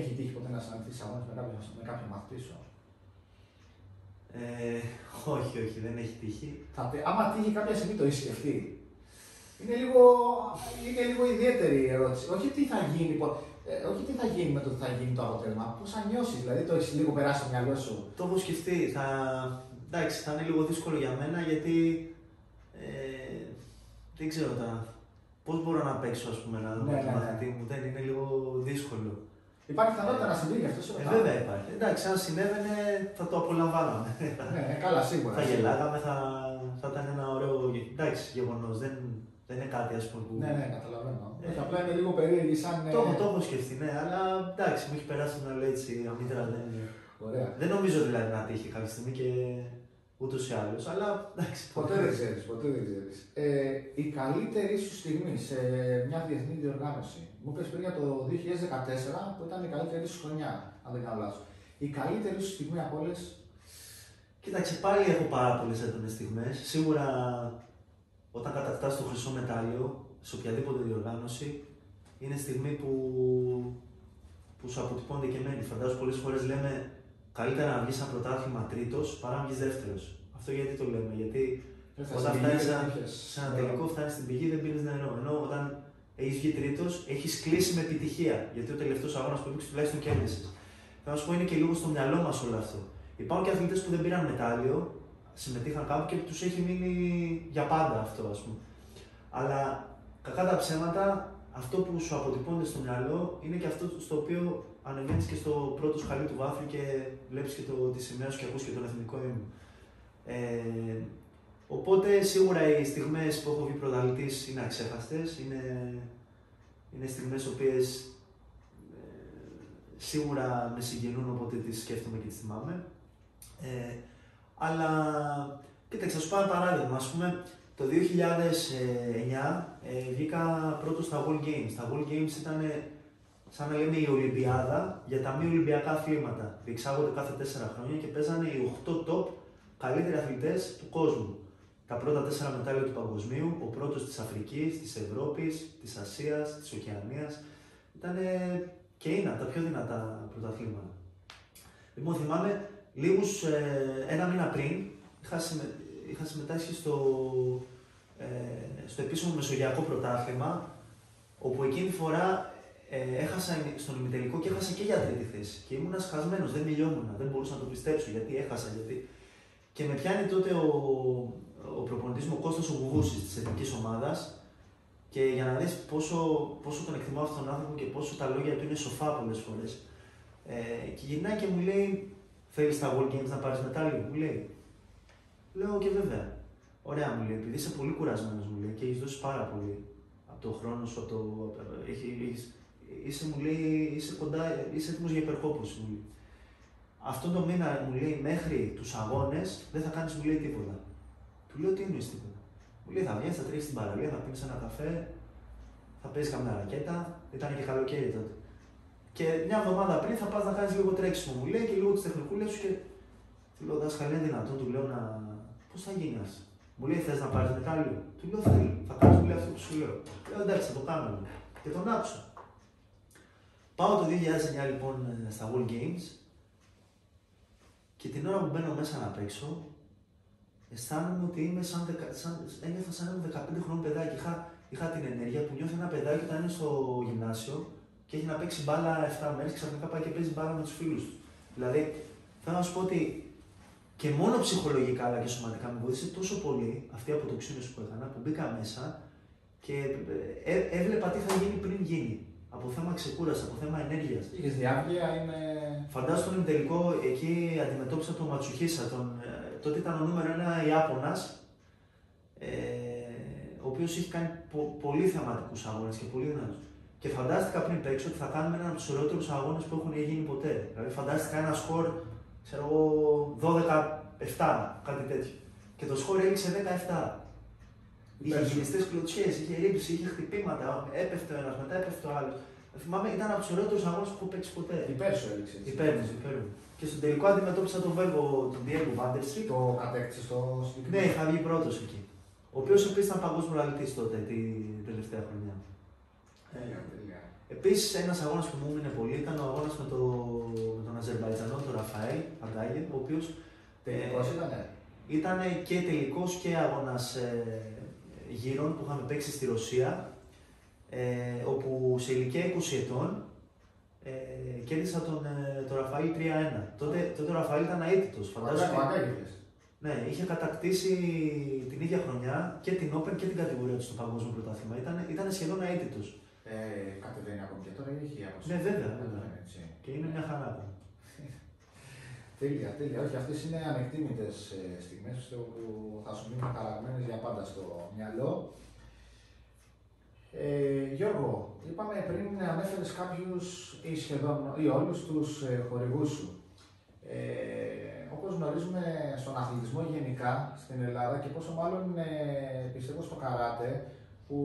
Έχει τύχει ποτέ να συναντήσεις αγώνες με κάποιον, με κάποιον μαθητή σου? Ε, όχι, όχι, δεν έχει τύχει. Θα, άμα τύχει κάποια στιγμή το έχεις σκεφτεί. Είναι λίγο, είναι λίγο ιδιαίτερη η ερώτηση. Όχι τι θα γίνει, ε, όχι τι θα γίνει με το τι θα γίνει το αποτέλεσμα, πώς θα νιώσεις, δηλαδή το έχεις λίγο περάσει στο μυαλό σου. Το έχω σκεφτεί. Θα, εντάξει, θα είναι λίγο δύσκολο για μένα γιατί ε, δεν ξέρω τα, πώς μπορώ να παίξω, ας πούμε, να δω ναι, τον ναι, μαθητή μου. Δεν είναι λίγο δύσκολο. Υπάρχει πιθανότητα ε, να συμβεί γι' αυτό σήμερα. Ε, βέβαια υπάρχει. Εντάξει, αν συνέβαινε θα το απολαμβάναμε. Ναι, καλά, σίγουρα. Θα γελάγαμε, θα, θα ήταν ένα ωραίο εντάξει, γεγονός. Δεν, Δεν είναι κάτι, ας πούμε, που... Ναι, ναι, καταλαβαίνω. Ε, ε, απλά είναι λίγο περίεργη σαν... Το, το έχω σκεφτεί, ναι, αλλά εντάξει, μου έχει περάσει να λέω έτσι, αμύτερα δεν... Ωραία. Δεν νομίζω δηλαδή να τύχει κάποια στιγμή και ούτως ή άλλως, αλλά εντάξει... Ποτέ δεν ξέρεις, ποτέ δεν ξέρεις. Ε, η καλύτερη σου στιγμή σε μια διεθνή διοργάνωση. Μου είπες πριν για το δύο χιλιάδες δεκατέσσερα που ήταν η καλύτερη σου χρονιά, αν δεν κάνω λάθος. Η καλύτερη σου στιγμή από όλες. Κοίταξε, πάλι έχω πάρα πολλές έντονες στιγμές. Σίγουρα. Όταν κατακτάς το χρυσό μετάλλιο, σε οποιαδήποτε διοργάνωση, είναι στιγμή που, που σου αποτυπώνται και μένει. Φαντάζομαι πολλές φορές λέμε καλύτερα να βγεις σαν πρωτάθλημα τρίτος παρά να βγεις δεύτερος. Αυτό γιατί το λέμε, γιατί όταν φτάνεις σε ένα τελικό, φτάνεις στην πηγή, δεν πίνεις νερό. Ενώ όταν έχεις βγει τρίτος, έχεις κλείσει με επιτυχία. Γιατί ο τελευταίος αγώνας που έπαιξες τουλάχιστον κέρδισες. Θα σου πω είναι και λίγο στο μυαλό μας όλο αυτό. Υπάρχουν και αθλητές που δεν πήραν μετάλλιο. Συμμετείχαν κάπου και τους έχει μείνει για πάντα αυτό, ας πούμε. Αλλά κακά τα ψέματα, αυτό που σου αποτυπώνεται στο μυαλό είναι και αυτό στο οποίο ανεβαίνεις και στο πρώτο σκαλί του βάθρου και βλέπεις και το, τη σημαία σου και ακούς και τον εθνικό ύμνο. Ε, οπότε σίγουρα οι στιγμές που έχω βγει πρωταθλητής είναι αξέχαστες. Είναι, είναι στιγμές οποίες ε, σίγουρα με συγκινούν, οπότε τις σκέφτομαι και τις θυμάμαι. Ε, Αλλά, κοίταξε, θα σου πω ένα παράδειγμα. Ας πούμε, το δύο χιλιάδες εννιά ε, βγήκα πρώτο στα World Games. Τα World Games ήταν, σαν να λέμε, η Ολυμπιάδα για τα μη Ολυμπιακά αθλήματα. Διεξάγονται κάθε τέσσερα χρόνια και παίζανε οι οκτώ top καλύτεροι αθλητές του κόσμου. τα πρώτα τέσσερα μετάλλια του παγκοσμίου, ο πρώτος της Αφρικής, της Ευρώπης, της Ασίας, της Οκεανίας. Ήταν και είναι τα πιο δυνατά πρωταθλήματα. Λοιπόν, θυμάμαι, λίγους, ε, ένα μήνα πριν, είχα, συμμε... είχα συμμετάσχει στο, ε, στο επίσημο μεσογειακό πρωτάθλημα, όπου εκείνη τη φορά ε, έχασα στον ημιτελικό και έχασα και για τρίτη θέση. Και ήμουν σχασμένος, δεν μιλιόμουν, δεν μπορούσα να το πιστέψω γιατί έχασα. Γιατί... Και με πιάνει τότε ο, ο προπονητής μου, ο Κώστας Ομπούσης της εθνικής ομάδας, και για να δεις πόσο, πόσο τον εκτιμώ αυτόν τον άνθρωπο και πόσο τα λόγια του είναι σοφά πολλές φορές. Ε, και γυρνάει και μου λέει: «Θέλεις στα World Games να πάρεις μετάλλιο?» μου λέει. Λέω: «Και βέβαια». «Ωραία», μου λέει, «επειδή είσαι πολύ κουρασμένος», μου λέει, «και έχεις δώσει πάρα πολύ από τον χρόνο σου. Από το... έχεις... είσαι», μου λέει, «είσαι κοντά, είσαι έτοιμος για υπερκόπωση», μου λέει. «Αυτό το μήνα», μου λέει, «μέχρι τους αγώνες δεν θα κάνεις», μου λέει, «τίποτα». Του λέω: «Τι εννοείς τίποτα?» Μου λέει: «Θα βγαίνεις, θα τρέχεις στην παραλία, θα πίνεις ένα καφέ, θα παίζεις καμιά ρακέτα». Ήταν και καλοκαίρι τότε. «Και μια εβδομάδα πριν θα πας να κάνεις λίγο τρέξιμο», μου λέει, «και λίγο τις τεχνικούλες σου». Και του λέω: «Δάσκαλε, είναι δυνατόν?» του λέω, «να... πώς θα γίνεις?» Μου λέει: «Θες να πάρεις μετάλλιο?» Του λέω: «Θέλω». «Θα κάνεις», μου λέει, «αυτό που σου λέω». Λέω: «Εντάξει, θα το κάνω». Και τον άκουσα. Πάω το δύο χιλιάδες εννιά λοιπόν στα World Games και την ώρα που μπαίνω μέσα να παίξω, αισθάνομαι ότι είμαι σαν, σαν, ένιωθα σαν ένα δεκαπέντε χρονών παιδάκι. Είχα, είχα την ενέργεια που νιώθει ένα παιδάκι όταν είναι στο γυμνάσιο και έχει να παίξει μπάλα εφτά μέρες και ξαφνικά πάει και παίζει μπάλα με τους φίλους του. Δηλαδή, θέλω να σου πω ότι και μόνο ψυχολογικά αλλά και σωματικά με βοήθησε τόσο πολύ αυτή η αποτοξίνωση που έκανα, που μπήκα μέσα και έβλεπα τι θα γίνει πριν γίνει. Από θέμα ξεκούραση, από θέμα ενέργεια. Είχε διάβγεια, είναι. Φαντάζομαι τον τελικό, εκεί αντιμετώπισα τον Ματσουχίσα. Τον, τότε ήταν ο νούμερο ένα Ιάπωνας, ε, ο οποίος είχε κάνει πο, πολύ θεματικούς αγώνες και πολύ δυνατούς. Και φαντάστηκα πριν παίξω ότι θα κάνουμε έναν από τους ωραιότερους αγώνες που έχουν γίνει ποτέ. Δηλαδή, φαντάστηκα ένα σκορ, ξέρω εγώ, δώδεκα επτά, κάτι τέτοιο. Και το σκορ έληξε δέκα επτά. Είχε γυμνιστές κλωτσιές, είχε ρήψη, είχε χτυπήματα. Έπεφτε ο ένας, μετά έπεφτε ο άλλος. Θυμάμαι, ήταν από τους ωραίους αγώνες που έχω παίξει ποτέ. Υπέρσου έληξε. Υπέρσου, υπέρσου. Και στον τελικό αντιμετώπισα τον Βέλγο, τον Διέγκο Βάντερσικ. Το κατέκτησε στο συγκεκριμένο. Ναι, είχα βγει πρώτος εκεί. Ο οποίος επίσης ήταν παγκόσμιος ραλητής τότε, την τελευταία χρονιά. Τέλεια, τέλεια. Επίσης, ένας αγώνας που μου έμεινε πολύ ήταν ο αγώνας με, το, με τον Αζερβαϊτζανό, τον Ραφαήλ Παντάγγερ, ο οποίος. Τελικός ήταν. Ήταν και τελικός και αγώνας ε, γύρων που είχαμε παίξει στη Ρωσία. Ε, όπου σε ηλικία είκοσι ετών ε, κέρδισα τον, ε, τον Ραφαήλ τρία ένα. Τότε, τότε ο Ραφαήλ ήταν αίτητος, φαντάζομαι. Ναι, είχε κατακτήσει την ίδια χρονιά και την Open και την κατηγορία του στο παγκόσμιο πρωτάθλημα. Ήταν, ήταν σχεδόν αίτητος. Ε, κάτι δεν είναι ακόμη και τώρα, είναι χιλιάδος. Ναι, βέβαια, βέβαια. Έτσι. Και είναι μια χαρά. Τέλεια, τέλεια. Όχι, αυτές είναι ανεκτήμητες στιγμές που θα σου μείνουν χαραγμένες για πάντα στο μυαλό. Ε, Γιώργο, είπαμε πριν ανέφερες κάποιους ή σχεδόν ή όλους τους ε, χορηγούς σου. Ε, όπως γνωρίζουμε στον αθλητισμό γενικά στην Ελλάδα και πόσο μάλλον ε, πιστεύω στο καράτε, που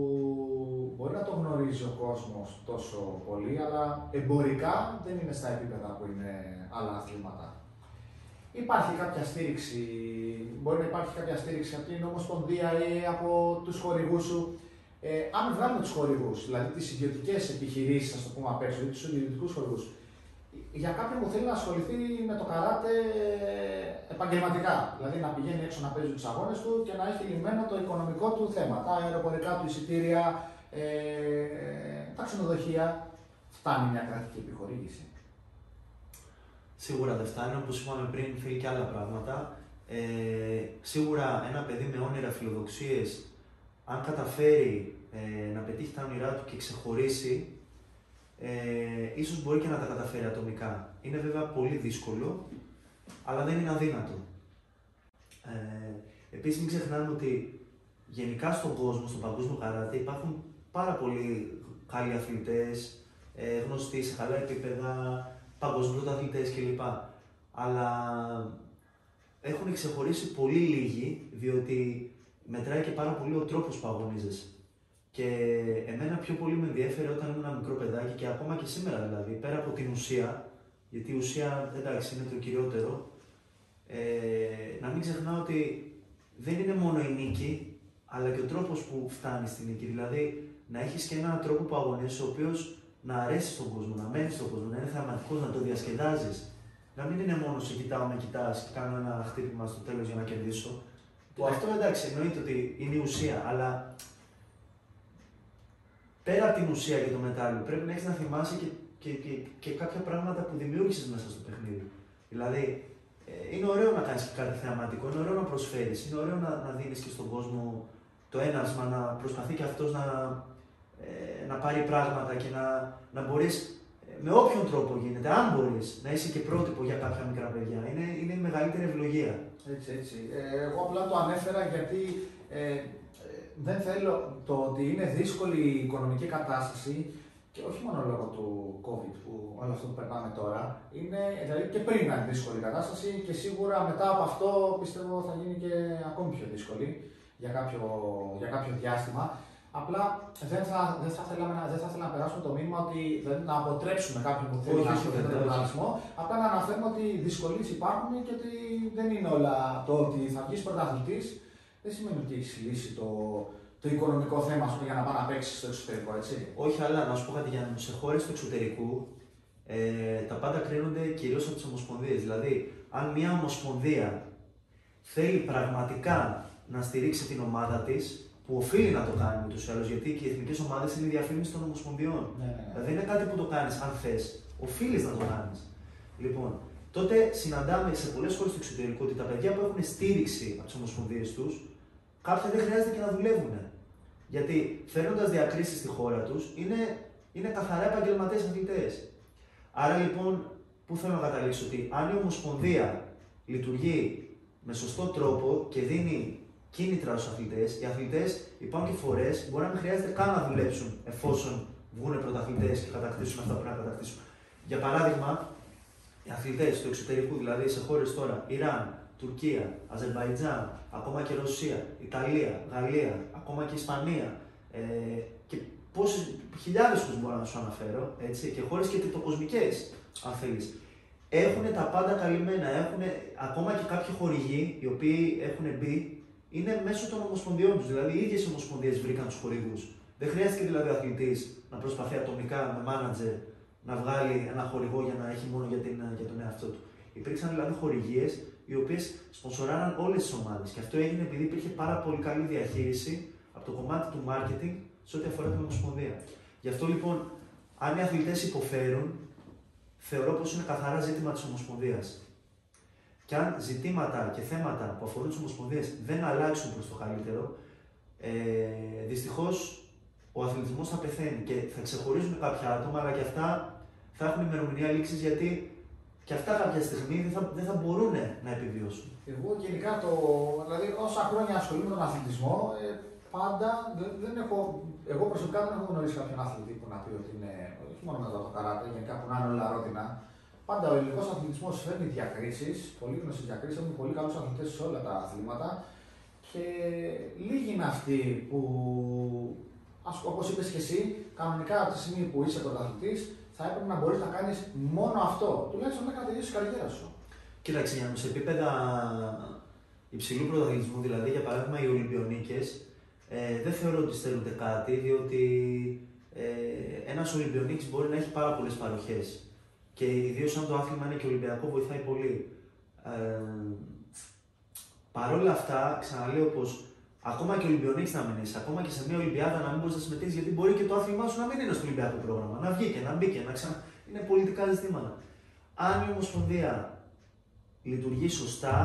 μπορεί να το γνωρίζει ο κόσμος τόσο πολύ, αλλά εμπορικά δεν είναι στα επίπεδα που είναι άλλα αθλήματα. Υπάρχει κάποια στήριξη, μπορεί να υπάρχει κάποια στήριξη από την Ομοσπονδία ή από τους χορηγούς σου. Ε, αν βγάλουμε τους χορηγούς, δηλαδή τις ιδιωτικές επιχειρήσεις, ας το πούμε απ' έξω, ή τους ιδιωτικούς χορηγούς, για κάποιον που θέλει να ασχοληθεί με το καράτε επαγγελματικά, δηλαδή να πηγαίνει έξω να παίζει τους αγώνες του και να έχει λυμμένο το οικονομικό του θέμα, τα αεροπορικά του εισιτήρια, ε, τα ξενοδοχεία, φτάνει μια κρατική επιχορήγηση? Σίγουρα δεν φτάνει, όπως είπαμε πριν, θέλει και άλλα πράγματα. Ε, σίγουρα ένα παιδί με όνειρα, φιλοδοξίες, αν καταφέρει ε, να πετύχει τα όνειρά του και ξεχωρίσει, ε, ίσως μπορεί και να τα καταφέρει ατομικά. Είναι βέβαια πολύ δύσκολο, αλλά δεν είναι αδύνατο. Ε, επίσης, μην ξεχνάμε ότι γενικά στον κόσμο, στον παγκόσμιο καράτε, υπάρχουν πάρα πολλοί καλοί αθλητές, ε, γνωστοί σε καλά επίπεδα, παγκόσμιοι αθλητές κλπ. Αλλά έχουν ξεχωρίσει πολύ λίγοι, διότι μετράει και πάρα πολύ ο τρόπος που αγωνίζεσαι. Και εμένα πιο πολύ με ενδιέφερε όταν ήμουν ένα μικρό παιδάκι και ακόμα και σήμερα δηλαδή, πέρα από την ουσία, γιατί η ουσία εντάξει είναι το κυριότερο, ε, να μην ξεχνάω ότι δεν είναι μόνο η νίκη, αλλά και ο τρόπος που φτάνει στη νίκη. Δηλαδή, να έχεις και έναν τρόπο που αγωνίζεσαι, ο οποίος να αρέσει στον κόσμο, να μένει στον κόσμο, να είναι θεαματικός, να το διασκεδάζεις. Να μην είναι μόνο σε κοιτάω, με κοιτάς και κάνω ένα χτύπημα στο τέλος για να κερδίσω. Που αυτό εντάξει, εννοείται ότι είναι η ουσία, αλλά πέρα από την ουσία και το μετάλλιο, πρέπει να έχεις να θυμάσαι και, και, και, και κάποια πράγματα που δημιούργησες μέσα στο παιχνίδι. Δηλαδή, ε, είναι ωραίο να κάνεις κάτι θεαματικό, είναι ωραίο να προσφέρεις, είναι ωραίο να, να δίνεις και στον κόσμο το ένασμα, να προσπαθεί και αυτός να, ε, να πάρει πράγματα και να, να μπορείς. Με όποιον τρόπο γίνεται, αν μπορείς να είσαι και πρότυπο για κάποια μικρά παιδιά, είναι, είναι η μεγαλύτερη ευλογία. Έτσι, έτσι. Ε, εγώ απλά το ανέφερα γιατί ε, δεν θέλω το ότι είναι δύσκολη η οικονομική κατάσταση και όχι μόνο λόγω του COVID που όλο αυτό που περνάμε τώρα, είναι δηλαδή και πριν ήταν δύσκολη η κατάσταση και σίγουρα μετά από αυτό πιστεύω θα γίνει και ακόμη πιο δύσκολη για κάποιο, για κάποιο διάστημα. Απλά δεν θα, δεν, θα να, δεν θα θέλαμε να περάσουμε το μήνυμα ότι δεν να αποτρέψουμε κάποιον που θέλει να ασκηθεί τον πρωταθλητισμό. Απλά να αναφέρουμε ότι δυσκολίες υπάρχουν και ότι δεν είναι όλα το ότι θα βγει πρωταθλητής. Δεν σημαίνει ότι έχει λύσει το, το οικονομικό θέμα πούμε, για να πάει να παίξει στο εξωτερικό, έτσι. Όχι, αλλά να σου πω κάτι για σε χώρες του εξωτερικού ε, τα πάντα κρίνονται κυρίως από τις ομοσπονδίες. Δηλαδή, αν μια ομοσπονδία θέλει πραγματικά να στηρίξει την ομάδα της, που οφείλει να το κάνει ούτως ή άλλως, γιατί και οι εθνικές ομάδες είναι η διαφήμιση των ομοσπονδιών. Ναι, ναι, ναι. Δηλαδή είναι κάτι που το κάνεις, αν θες, οφείλεις να το κάνεις. Λοιπόν, τότε συναντάμε σε πολλές χώρες του εξωτερικού ότι τα παιδιά που έχουν στήριξη από τις ομοσπονδίες τους, κάποια δεν χρειάζεται και να δουλεύουν. Γιατί φέρνοντας διακρίσεις στη χώρα τους, είναι, είναι καθαρά επαγγελματίες αθλητές. Άρα λοιπόν, πού θέλω να καταλήξω, ότι αν η ομοσπονδία λειτουργεί με σωστό τρόπο και δίνει κίνητρα στους αθλητές. Οι αθλητές υπάρχουν και φορές μπορεί να μην χρειάζεται καν να δουλέψουν εφόσον βγουν πρωταθλητές και κατακτήσουν αυτά που να κατακτήσουν. Για παράδειγμα, οι αθλητές του εξωτερικού, δηλαδή σε χώρες τώρα Ιράν, Τουρκία, Αζερβαϊτζάν, ακόμα και Ρωσία, Ιταλία, Γαλλία, ακόμα και Ισπανία ε, και πόσες χιλιάδες τους μπορώ να σου αναφέρω, έτσι, και χώρες και τριτοκοσμικές αν θέλεις. Έχουν τα πάντα καλυμμένα, έχουν ακόμα και κάποιοι χορηγοί οι οποίοι έχουν μπει. Είναι μέσω των ομοσπονδιών τους. Δηλαδή, οι ίδιες οι ομοσπονδίες βρήκαν τους χορηγούς. Δεν χρειάστηκε δηλαδή ο αθλητής να προσπαθεί ατομικά με μάνατζερ να βγάλει ένα χορηγό για να έχει μόνο για, την, για τον εαυτό του. Υπήρξαν δηλαδή χορηγίες οι οποίες σπονσοράραν όλες τις ομάδες. Και αυτό έγινε επειδή υπήρχε πάρα πολύ καλή διαχείριση από το κομμάτι του marketing σε ό,τι αφορά την ομοσπονδία. Γι' αυτό λοιπόν, αν οι αθλητές υποφέρουν, θεωρώ πως είναι καθαρά ζήτημα της ομοσπονδίας. Και αν ζητήματα και θέματα που αφορούν τις ομοσπονδίες δεν αλλάξουν προς το καλύτερο, ε, δυστυχώς ο αθλητισμός θα πεθαίνει και θα ξεχωρίζουν κάποια άτομα, αλλά και αυτά θα έχουν ημερομηνία λήξης, γιατί και αυτά κάποια στιγμή δεν θα, δεν θα μπορούν να επιβιώσουν. Εγώ γενικά, το, δηλαδή όσα χρόνια ασχολούμαι με τον αθλητισμό, ε, πάντα δεν, δεν έχω, εγώ προσωπικά δεν έχω γνωρίσει κάποιον αθλητή που να πει ότι είναι, όχι μόνο μετά το καράτε, γενικά που να είναι όλα ρόδινα. Πάντα ο ελληνικός αθλητισμός φέρνει διακρίσεις, πολύ γνωστές διακρίσεις, έχουμε πολύ καλούς αθλητές σε όλα τα αθλήματα και λίγοι είναι αυτοί που, όπως είπες και εσύ, κανονικά από τη στιγμή που είσαι πρωταθλητής, θα έπρεπε να μπορείς να κάνεις μόνο αυτό, τουλάχιστον να κατελείσεις η καριέρα σου. Κοίταξε, για να σε επίπεδα υψηλού πρωταθλητισμού, δηλαδή για παράδειγμα οι Ολυμπιονίκες, ε, δεν θεωρώ ότι στέλνονται κάτι, διότι ε, ένας Ολυμπιονίκης μπορεί να έχει πάρα πολλές παροχές. Και ιδίως αν το άθλημα είναι και ολυμπιακό, βοηθάει πολύ. Ε, Παρ' όλα αυτά, ξαναλέω πως ακόμα και Ολυμπιονίκης να μην είσαι, ακόμα και σε μια Ολυμπιάδα να μην μπορείς να συμμετέχεις, γιατί μπορεί και το άθλημά σου να μην είναι στο Ολυμπιακό πρόγραμμα. Να βγει και να μπει και να ξανα. Είναι πολιτικά ζητήματα. Αν η Ομοσπονδία λειτουργεί σωστά,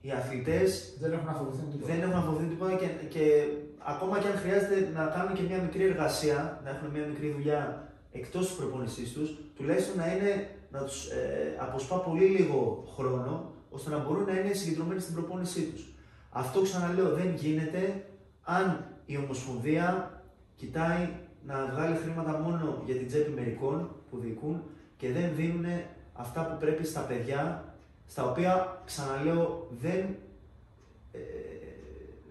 οι αθλητές δεν έχουν να φοβηθούν τίποτα και, και ακόμα και αν χρειάζεται να κάνουν και μια μικρή εργασία, να έχουν μια μικρή δουλειά εκτός της προπονησής τους, τουλάχιστον να, είναι, να τους ε, αποσπά πολύ λίγο χρόνο, ώστε να μπορούν να είναι συγκεντρωμένοι στην προπόνησή τους. Αυτό, ξαναλέω, δεν γίνεται αν η Ομοσπονδία κοιτάει να βγάλει χρήματα μόνο για την τσέπη μερικών που διοικούν και δεν δίνουν αυτά που πρέπει στα παιδιά, στα οποία, ξαναλέω, δεν, ε,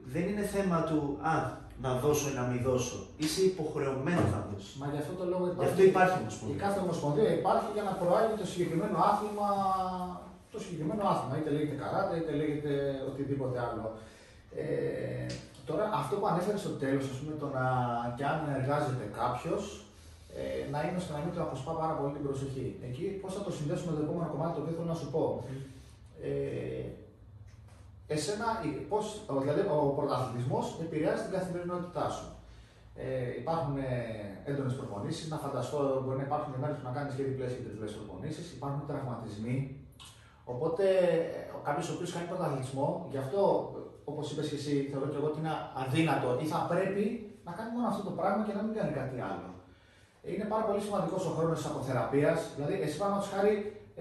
δεν είναι θέμα του «Α, να δώσω ή να μην δώσω». Είσαι υποχρεωμένο να δώσεις. Μα γι' αυτό το λόγο υπάρχει. Γι' αυτό υπάρχει ομοσπονδία. Η κάθε ομοσπονδία υπάρχει για να προάγει το συγκεκριμένο άθλημα. Το συγκεκριμένο άθλημα, είτε λέγεται καράτε, είτε λέγεται οτιδήποτε άλλο. Ε, τώρα, αυτό που ανέφερε στο τέλος, ας πούμε, το να και αν εργάζεται κάποιος, ε, να είναι ώστε να μην το αποσπά πάρα πολύ την προσοχή. Εκεί πώς θα το συνδέσουμε με το επόμενο κομμάτι το οποίο θέλω να σου πω. Ε, εσένα, πώς, δηλαδή, ο πρωταθλητισμός επηρεάζει την καθημερινότητά σου. Ε, υπάρχουν έντονες προπονήσεις. Να φανταστώ, μπορεί να υπάρχουν μέρες που να κάνεις και διπλές και τριπλές προπονήσεις. Υπάρχουν τραυματισμοί. Οπότε, κάποιος ο οποίος κάνει πρωταθλητισμό, γι' αυτό, όπως είπες και εσύ, θεωρώ και εγώ ότι είναι αδύνατο ή θα πρέπει να κάνει μόνο αυτό το πράγμα και να μην κάνει κάτι άλλο. Είναι πάρα πολύ σημαντικό ο χρόνο τη αποθεραπεία. Δηλαδή, εσύ παραδείγματο χάρη,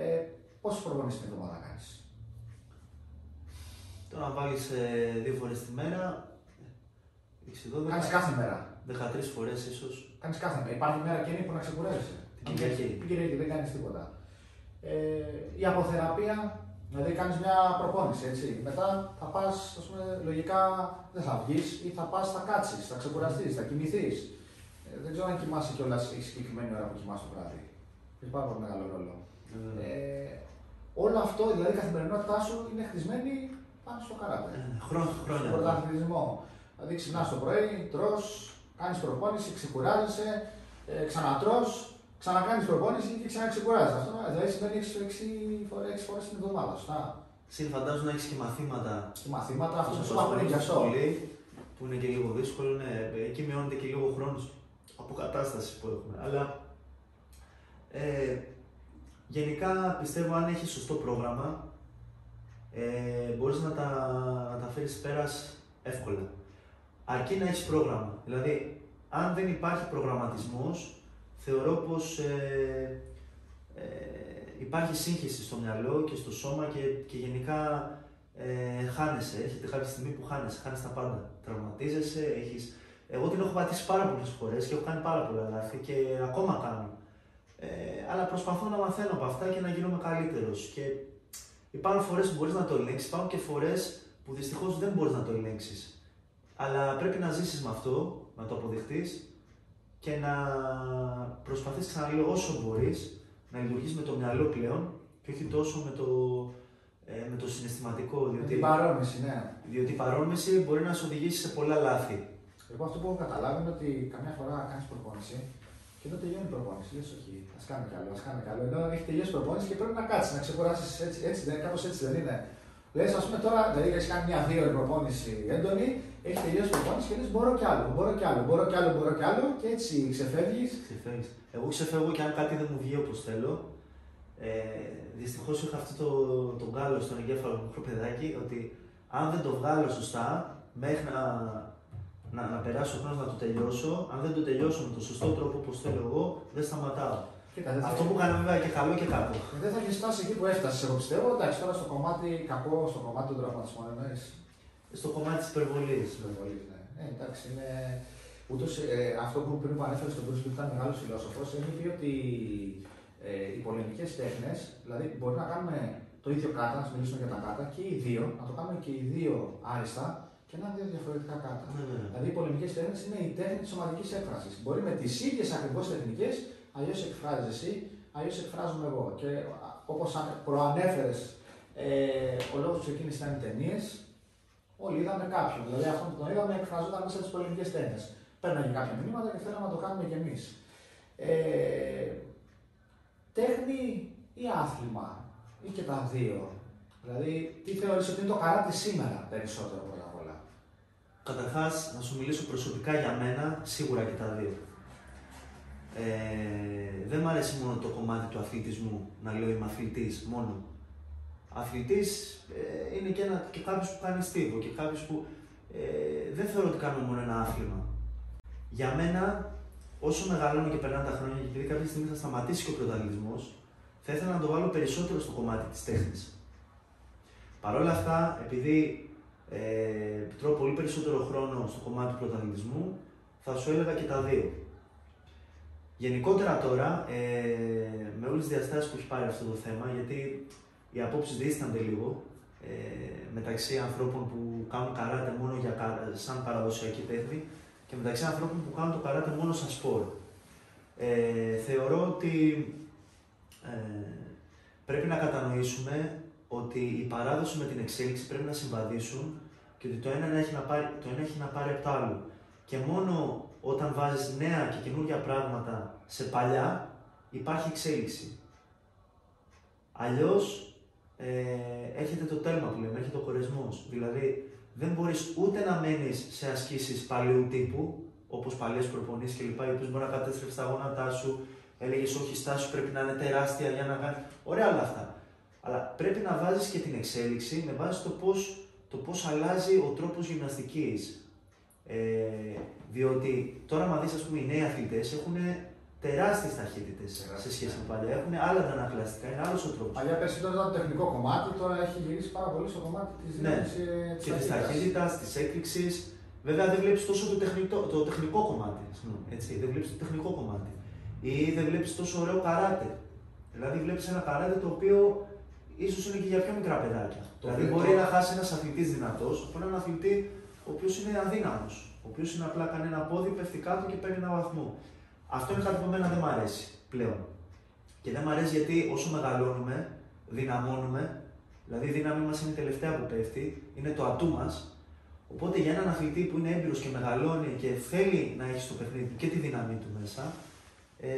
ε, πόσε προπονήσει την εβδομάδα κάνει. Το να βάλει ε, δύο φορέ τη μέρα. Κάνει κάθε μέρα. δεκατρείς φορέ ίσω. Κάνει κάθε μέρα. Υπάρχει μέρα και είναι που να ξεκουράζεσαι. Την Κυριακή. Την Κυριακή δεν κάνει τίποτα. Ε, η αποθεραπεία, δηλαδή κάνει μια προπόνηση έτσι. Μετά θα πα, α πούμε, λογικά δεν θα βγει ή θα πα, θα κάτσει, θα ξεκουραστεί, θα κοιμηθεί. Δεν ξέρω αν κοιμάσαι κιόλας, έχει συγκεκριμένη ώρα που κοιμάσαι το βράδυ. Έχει πάρα πολύ μεγάλο ρόλο. Mm. Ε, όλο αυτό, δηλαδή η καθημερινότητά σου είναι χτισμένη πάνω στο καράτε. Χρόνια. Mm. Στον πρωταθλητισμό. Mm. Δηλαδή ξυπνάς το πρωί, τρως, κάνεις προπόνηση, ξεκουράζεσαι, ε, ξανατρως, ξανακάνεις προπόνηση και ξαναξεκουράζεσαι. Αυτό δηλαδή σημαίνει έξι φορές την εβδομάδα. Εσύ φαντάζομαι να έχεις και μαθήματα. Και μαθήματα, αυτό που σου είπα πριν για αυτό. Που είναι και λίγο δύσκολο, ναι. Εκεί μειώνεται και λίγο ο χρόνος από κατάσταση που έχουμε, αλλά ε, γενικά πιστεύω αν έχεις σωστό πρόγραμμα ε, μπορείς να τα, να τα φέρεις πέρας εύκολα, αρκεί να έχεις πρόγραμμα. Δηλαδή, αν δεν υπάρχει προγραμματισμός, θεωρώ πως ε, ε, υπάρχει σύγχυση στο μυαλό και στο σώμα και, και γενικά ε, χάνεσαι, έχετε κάποια στιγμή που χάνεσαι, χάνεις τα πάντα, τραυματίζεσαι, έχεις. Εγώ την έχω πατήσει πάρα πολλές φορές και έχω κάνει πάρα πολλά λάθη και ακόμα κάνω. Ε, αλλά προσπαθώ να μαθαίνω από αυτά και να γίνομαι καλύτερος. Και υπάρχουν φορές που μπορείς να το ελέγξεις, υπάρχουν και φορές που δυστυχώς δεν μπορείς να το ελέγξεις. Αλλά πρέπει να ζήσεις με αυτό, να το αποδεχτείς και να προσπαθείς ξαναλέω όσο μπορείς να λειτουργείς με το μυαλό πλέον και όχι τόσο με το, ε, με το συναισθηματικό. Διότι η παρόμηση, ναι. Διότι η παρόμηση μπορεί να σου οδηγήσει σε πολλά λάθη. Εγώ αυτό που έχω καταλάβει είναι ότι καμιά φορά κάνει προπόνηση και δεν τελειώνει η προπόνηση. Λες, όχι, α κάνουμε κι άλλο, α κάνουμε κι άλλο. Ενώ έχει τελειώσει η προπόνηση και πρέπει να κάτσει, να ξεκουράσει έτσι, έτσι δεν είναι, κάπως έτσι δεν είναι. Λες, α πούμε τώρα, δηλαδή έχει κάνει μια δύο προπόνηση έντονη, έχει τελειώσει η προπόνηση και λες, μπορώ κι άλλο, μπορώ κι άλλο, μπορώ κι άλλο, μπορώ κι άλλο και έτσι ξεφεύγει. Ξεφεύγει. Εγώ ξεφεύγω και αν κάτι δεν μου βγει όπως θέλω. Ε, Δυστυχώς είχα αυτό το, τον γκάλο στον εγκέφαλο μου, μικρό παιδάκι, ότι αν δεν το βγάλω σωστά μέχρι να. Να, να περάσω ο χρόνος να το τελειώσω. Αν δεν το τελειώσω με τον σωστό τρόπο όπως θέλω εγώ, δεν σταματάω. Κοίτα, δεν αυτό θα... που κάνω βέβαια και καλό και κάτω. Δεν θα έχει φτάσει εκεί που έφτασε, εγώ πιστεύω. Εντάξει, τώρα στο κομμάτι κακό, στο κομμάτι των τραυματισμών εννοείς. Στο κομμάτι της υπερβολής. Υπερβολής, ναι. Ε, εντάξει, είναι. Ούτως, ε, αυτό που πριν ανέφερε στον Μπρουσ που ήταν μεγάλο φιλόσοφο, έχει πει ότι ε, οι πολεμικές τέχνες, δηλαδή μπορεί να κάνουμε το ίδιο κάτα, να μιλήσουμε για τα κάτα και οι δύο, να το κάνουμε και οι δύο άριστα. Και να δύο διαφορετικά κάτα. Ναι, ναι. Δηλαδή, οι πολεμικές τέχνες είναι η τέχνη της σωματικής έκφρασης. Μπορεί με τις ίδιες ακριβώς τεχνικές, αλλιώς εκφράζεις εσύ, αλλιώς εκφράζομαι εγώ. Και όπως προανέφερες, ε, ο λόγος που ξεκίνησε ήταν οι ταινίες, όλοι είδαμε κάποιον. Δηλαδή, αυτό που τον είδαμε εκφραζόταν μέσα στις πολεμικές τέχνες. Παίρναγε κάποια μηνύματα και θέλαμε να το κάνουμε κι εμείς. Ε, τέχνη ή άθλημα, ή και τα δύο. Δηλαδή, τι θεωρείς ότι είναι το καράτι σήμερα περισσότερο. Καταρχάς, να σου μιλήσω προσωπικά για μένα, σίγουρα και τα δύο. Ε, δεν μου αρέσει μόνο το κομμάτι του αθλητισμού, να λέω είμαι αθλητής μόνο. Αθλητής ε, είναι και, ένα, και κάποιος που κάνει στίβο και κάποιος που... Ε, δεν θεωρώ ότι κάνω μόνο ένα άθλημα. Για μένα, όσο μεγαλώνω και περνάνε τα χρόνια, γιατί κάποια στιγμή θα σταματήσει και ο πρωταθλητισμός, θα ήθελα να το βάλω περισσότερο στο κομμάτι της τέχνης. Παρ' όλα αυτά, επειδή Ε, τρώω πολύ περισσότερο χρόνο στο κομμάτι του πρωταθλητισμού, θα σου έλεγα και τα δύο. Γενικότερα τώρα, ε, με όλες τις διαστάσεις που έχει πάρει αυτό το θέμα, γιατί οι απόψεις δίστανται λίγο ε, μεταξύ ανθρώπων που κάνουν καράτε μόνο για, σαν παραδοσιακή τέχνη και μεταξύ ανθρώπων που κάνουν το καράτε μόνο σαν σπορ. Ε, θεωρώ ότι ε, πρέπει να κατανοήσουμε ότι η παράδοση με την εξέλιξη πρέπει να συμβαδίσουν και ότι το ένα έχει να πάρει, το ένα έχει να πάρει από το άλλο. Και μόνο όταν βάζεις νέα και καινούργια πράγματα σε παλιά, υπάρχει εξέλιξη. Αλλιώς ε, έχετε το τέρμα που λέμε, έχετε ο κορεσμός. Δηλαδή, δεν μπορείς ούτε να μένεις σε ασκήσεις παλαιού τύπου, όπως παλιές προπονήσεις κλπ. Οι οποίες μπορεί να κατέστρεψεις τα γόνατά σου, έλεγες όχι, η στάση σου πρέπει να είναι τεράστια για να κάνεις. Ωραία όλα αυτά. Αλλά πρέπει να βάζεις και την εξέλιξη με βάση το πώς, το πώς αλλάζει ο τρόπος γυμναστικής. Ε, διότι τώρα, μα δεις, ας πούμε, οι νέοι αθλητές έχουν τεράστιες ταχύτητες σε σχέση με παλιά. Έχουν άλλα αντανακλαστικά, είναι άλλος ο τρόπος. Παλιά περισσότερο ήταν το τεχνικό κομμάτι, τώρα έχει γυρίσει πάρα πολύ στο κομμάτι της δύναμης και της ταχύτητας, της έκρηξης. Βέβαια, δεν βλέπεις τόσο το τεχνικό, το τεχνικό κομμάτι. Έτσι, δεν βλέπεις το τεχνικό κομμάτι. Ή δεν βλέπεις τόσο ωραίο καράτε. Δηλαδή, βλέπεις ένα καράτε το οποίο ίσως είναι και για πιο μικρά παιδάκια. Δηλαδή, μπορεί να χάσει ένα αθλητή δυνατό από έναν αθλητή ο οποίος είναι αδύναμος. Ο οποίος είναι απλά κάνει ένα πόδι, πέφτει κάτω και παίρνει ένα βαθμό. Αυτό είναι κάτι που εμένα δεν μ' αρέσει πλέον. Και δεν μ' αρέσει γιατί όσο μεγαλώνουμε, δυναμώνουμε, δηλαδή η δύναμή μας είναι η τελευταία που πέφτει, είναι το ατού μας. Οπότε για έναν αθλητή που είναι έμπειρος και μεγαλώνει και θέλει να έχει στο παιχνίδι και τη δύναμή του μέσα, ε,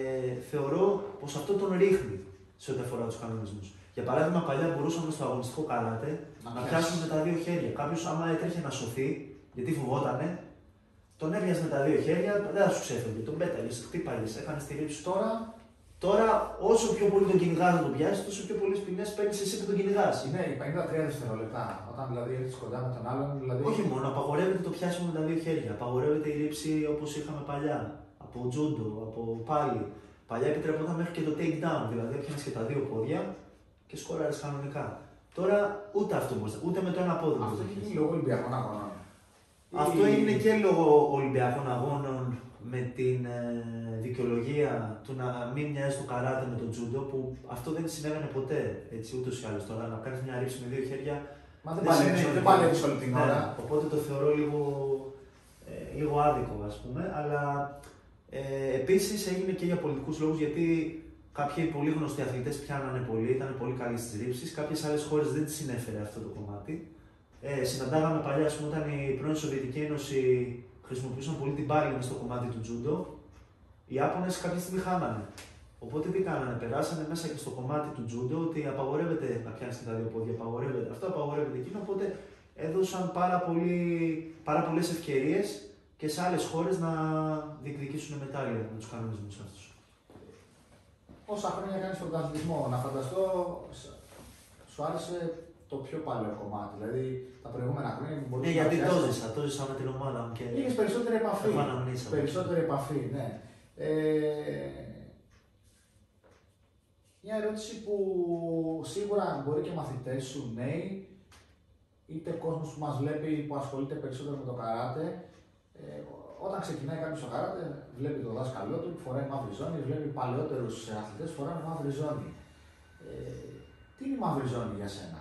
θεωρώ πως αυτό τον ρίχνει σε ό,τι αφορά τους κανονισμούς. Για παράδειγμα, παλιά μπορούσαμε στο αγωνιστικό καράτε να πιάσουμε με τα δύο χέρια. Κάποιος, άμα έτρεχε να σωθεί, γιατί φοβότανε. Τον έβγαζε με τα δύο χέρια, δεν θα σου ξέφευγε, τον πέταγες, χτύπαγες, έκανες τη ρήψη. Τώρα, τώρα, όσο πιο πολύ τον κυνηγάς να τον πιάσεις, τόσο πιο πολλές ποινές παίρνεις εσύ που τον κυνηγάς. Ναι, πενήντα τρία δευτερόλεπτα. Όταν δηλαδή έρθεις κοντά με τον άλλον. Δηλαδή... Όχι μόνο, απαγορεύεται το πιάσιμο με τα δύο χέρια. Απαγορεύεται η ρήψη όπως είχαμε παλιά. Από τζούντο, από πάλι. Παλιά επιτρεπόταν μέχρι και το take down, δηλαδή έπιανες και τα δύο πόδια και σκόραρες κανονικά. Τώρα ούτε αυτό μπορείς, ούτε με το ένα πόδι. Αυτό έχει λόγω Ολυμπιακών Αγώνων. Αυτό έγινε και λόγω Ολυμπιακών Αγώνων με την ε, δικαιολογία του να μην μοιάζει το καράτε με τον τζούντο, που αυτό δεν συνέβαινε ποτέ, έτσι, ούτως ή άλλως. Τώρα να κάνεις μια ρήψη με δύο χέρια. Μα δεν παλεύεις όλη την ώρα. Οπότε το θεωρώ λίγο, ε, λίγο άδικο, ας πούμε. Αλλά ε, επίσης έγινε και για πολιτικούς λόγους, γιατί κάποιοι πολύ γνωστοί αθλητές πιάνανε πολύ, ήταν πολύ καλοί στις ρήψεις. Κάποιες άλλες χώρες δεν τις συνέφερε αυτό το κομμάτι. Ε, συναντάγαμε παλιά, ας πούμε, όταν η πρώην Σοβιετική Ένωση χρησιμοποιούσαν πολύ την πάλι μες στο κομμάτι του τζούντο, οι Ιάπωνες κάποια στιγμή χάνανε. Οπότε τι κάνανε, περάσανε μέσα και στο κομμάτι του τζούντο ότι απαγορεύεται να πιάνεις και τα δύο πόδια, απαγορεύεται αυτό, απαγορεύεται εκείνο. Οπότε έδωσαν πάρα, πολύ, πάρα πολλές ευκαιρίες και σε άλλες χώρες να διεκδικήσουν μετάλλια με τους κανονισμούς αυτούς. Όσα χρόνια κάνεις τον αθλητισμό, να φανταστώ, σου άρεσε το πιο παλαιό κομμάτι, δηλαδή τα προηγούμενα χρόνια που μπορούσα να φτιάξω. Ναι, γιατί το ζήσα, το ζήσα με την ομάδα μου και... Λίγες περισσότερη επαφή, περισσότερη επαφή, ναι. Ε, μια ερώτηση που σίγουρα μπορεί και μαθητές σου, νέοι, είτε κόσμος που μας βλέπει που ασχολείται περισσότερο με το καράτε, ε, όταν ξεκινάει κάποιος το καράτε, βλέπει τον δάσκαλό του, φοράει μαύρη ζώνη, βλέπει παλαιότερους αθλητές φοράνε μαύρη ζώνη. Ε, τι είναι η μαύρη ζώνη για σένα?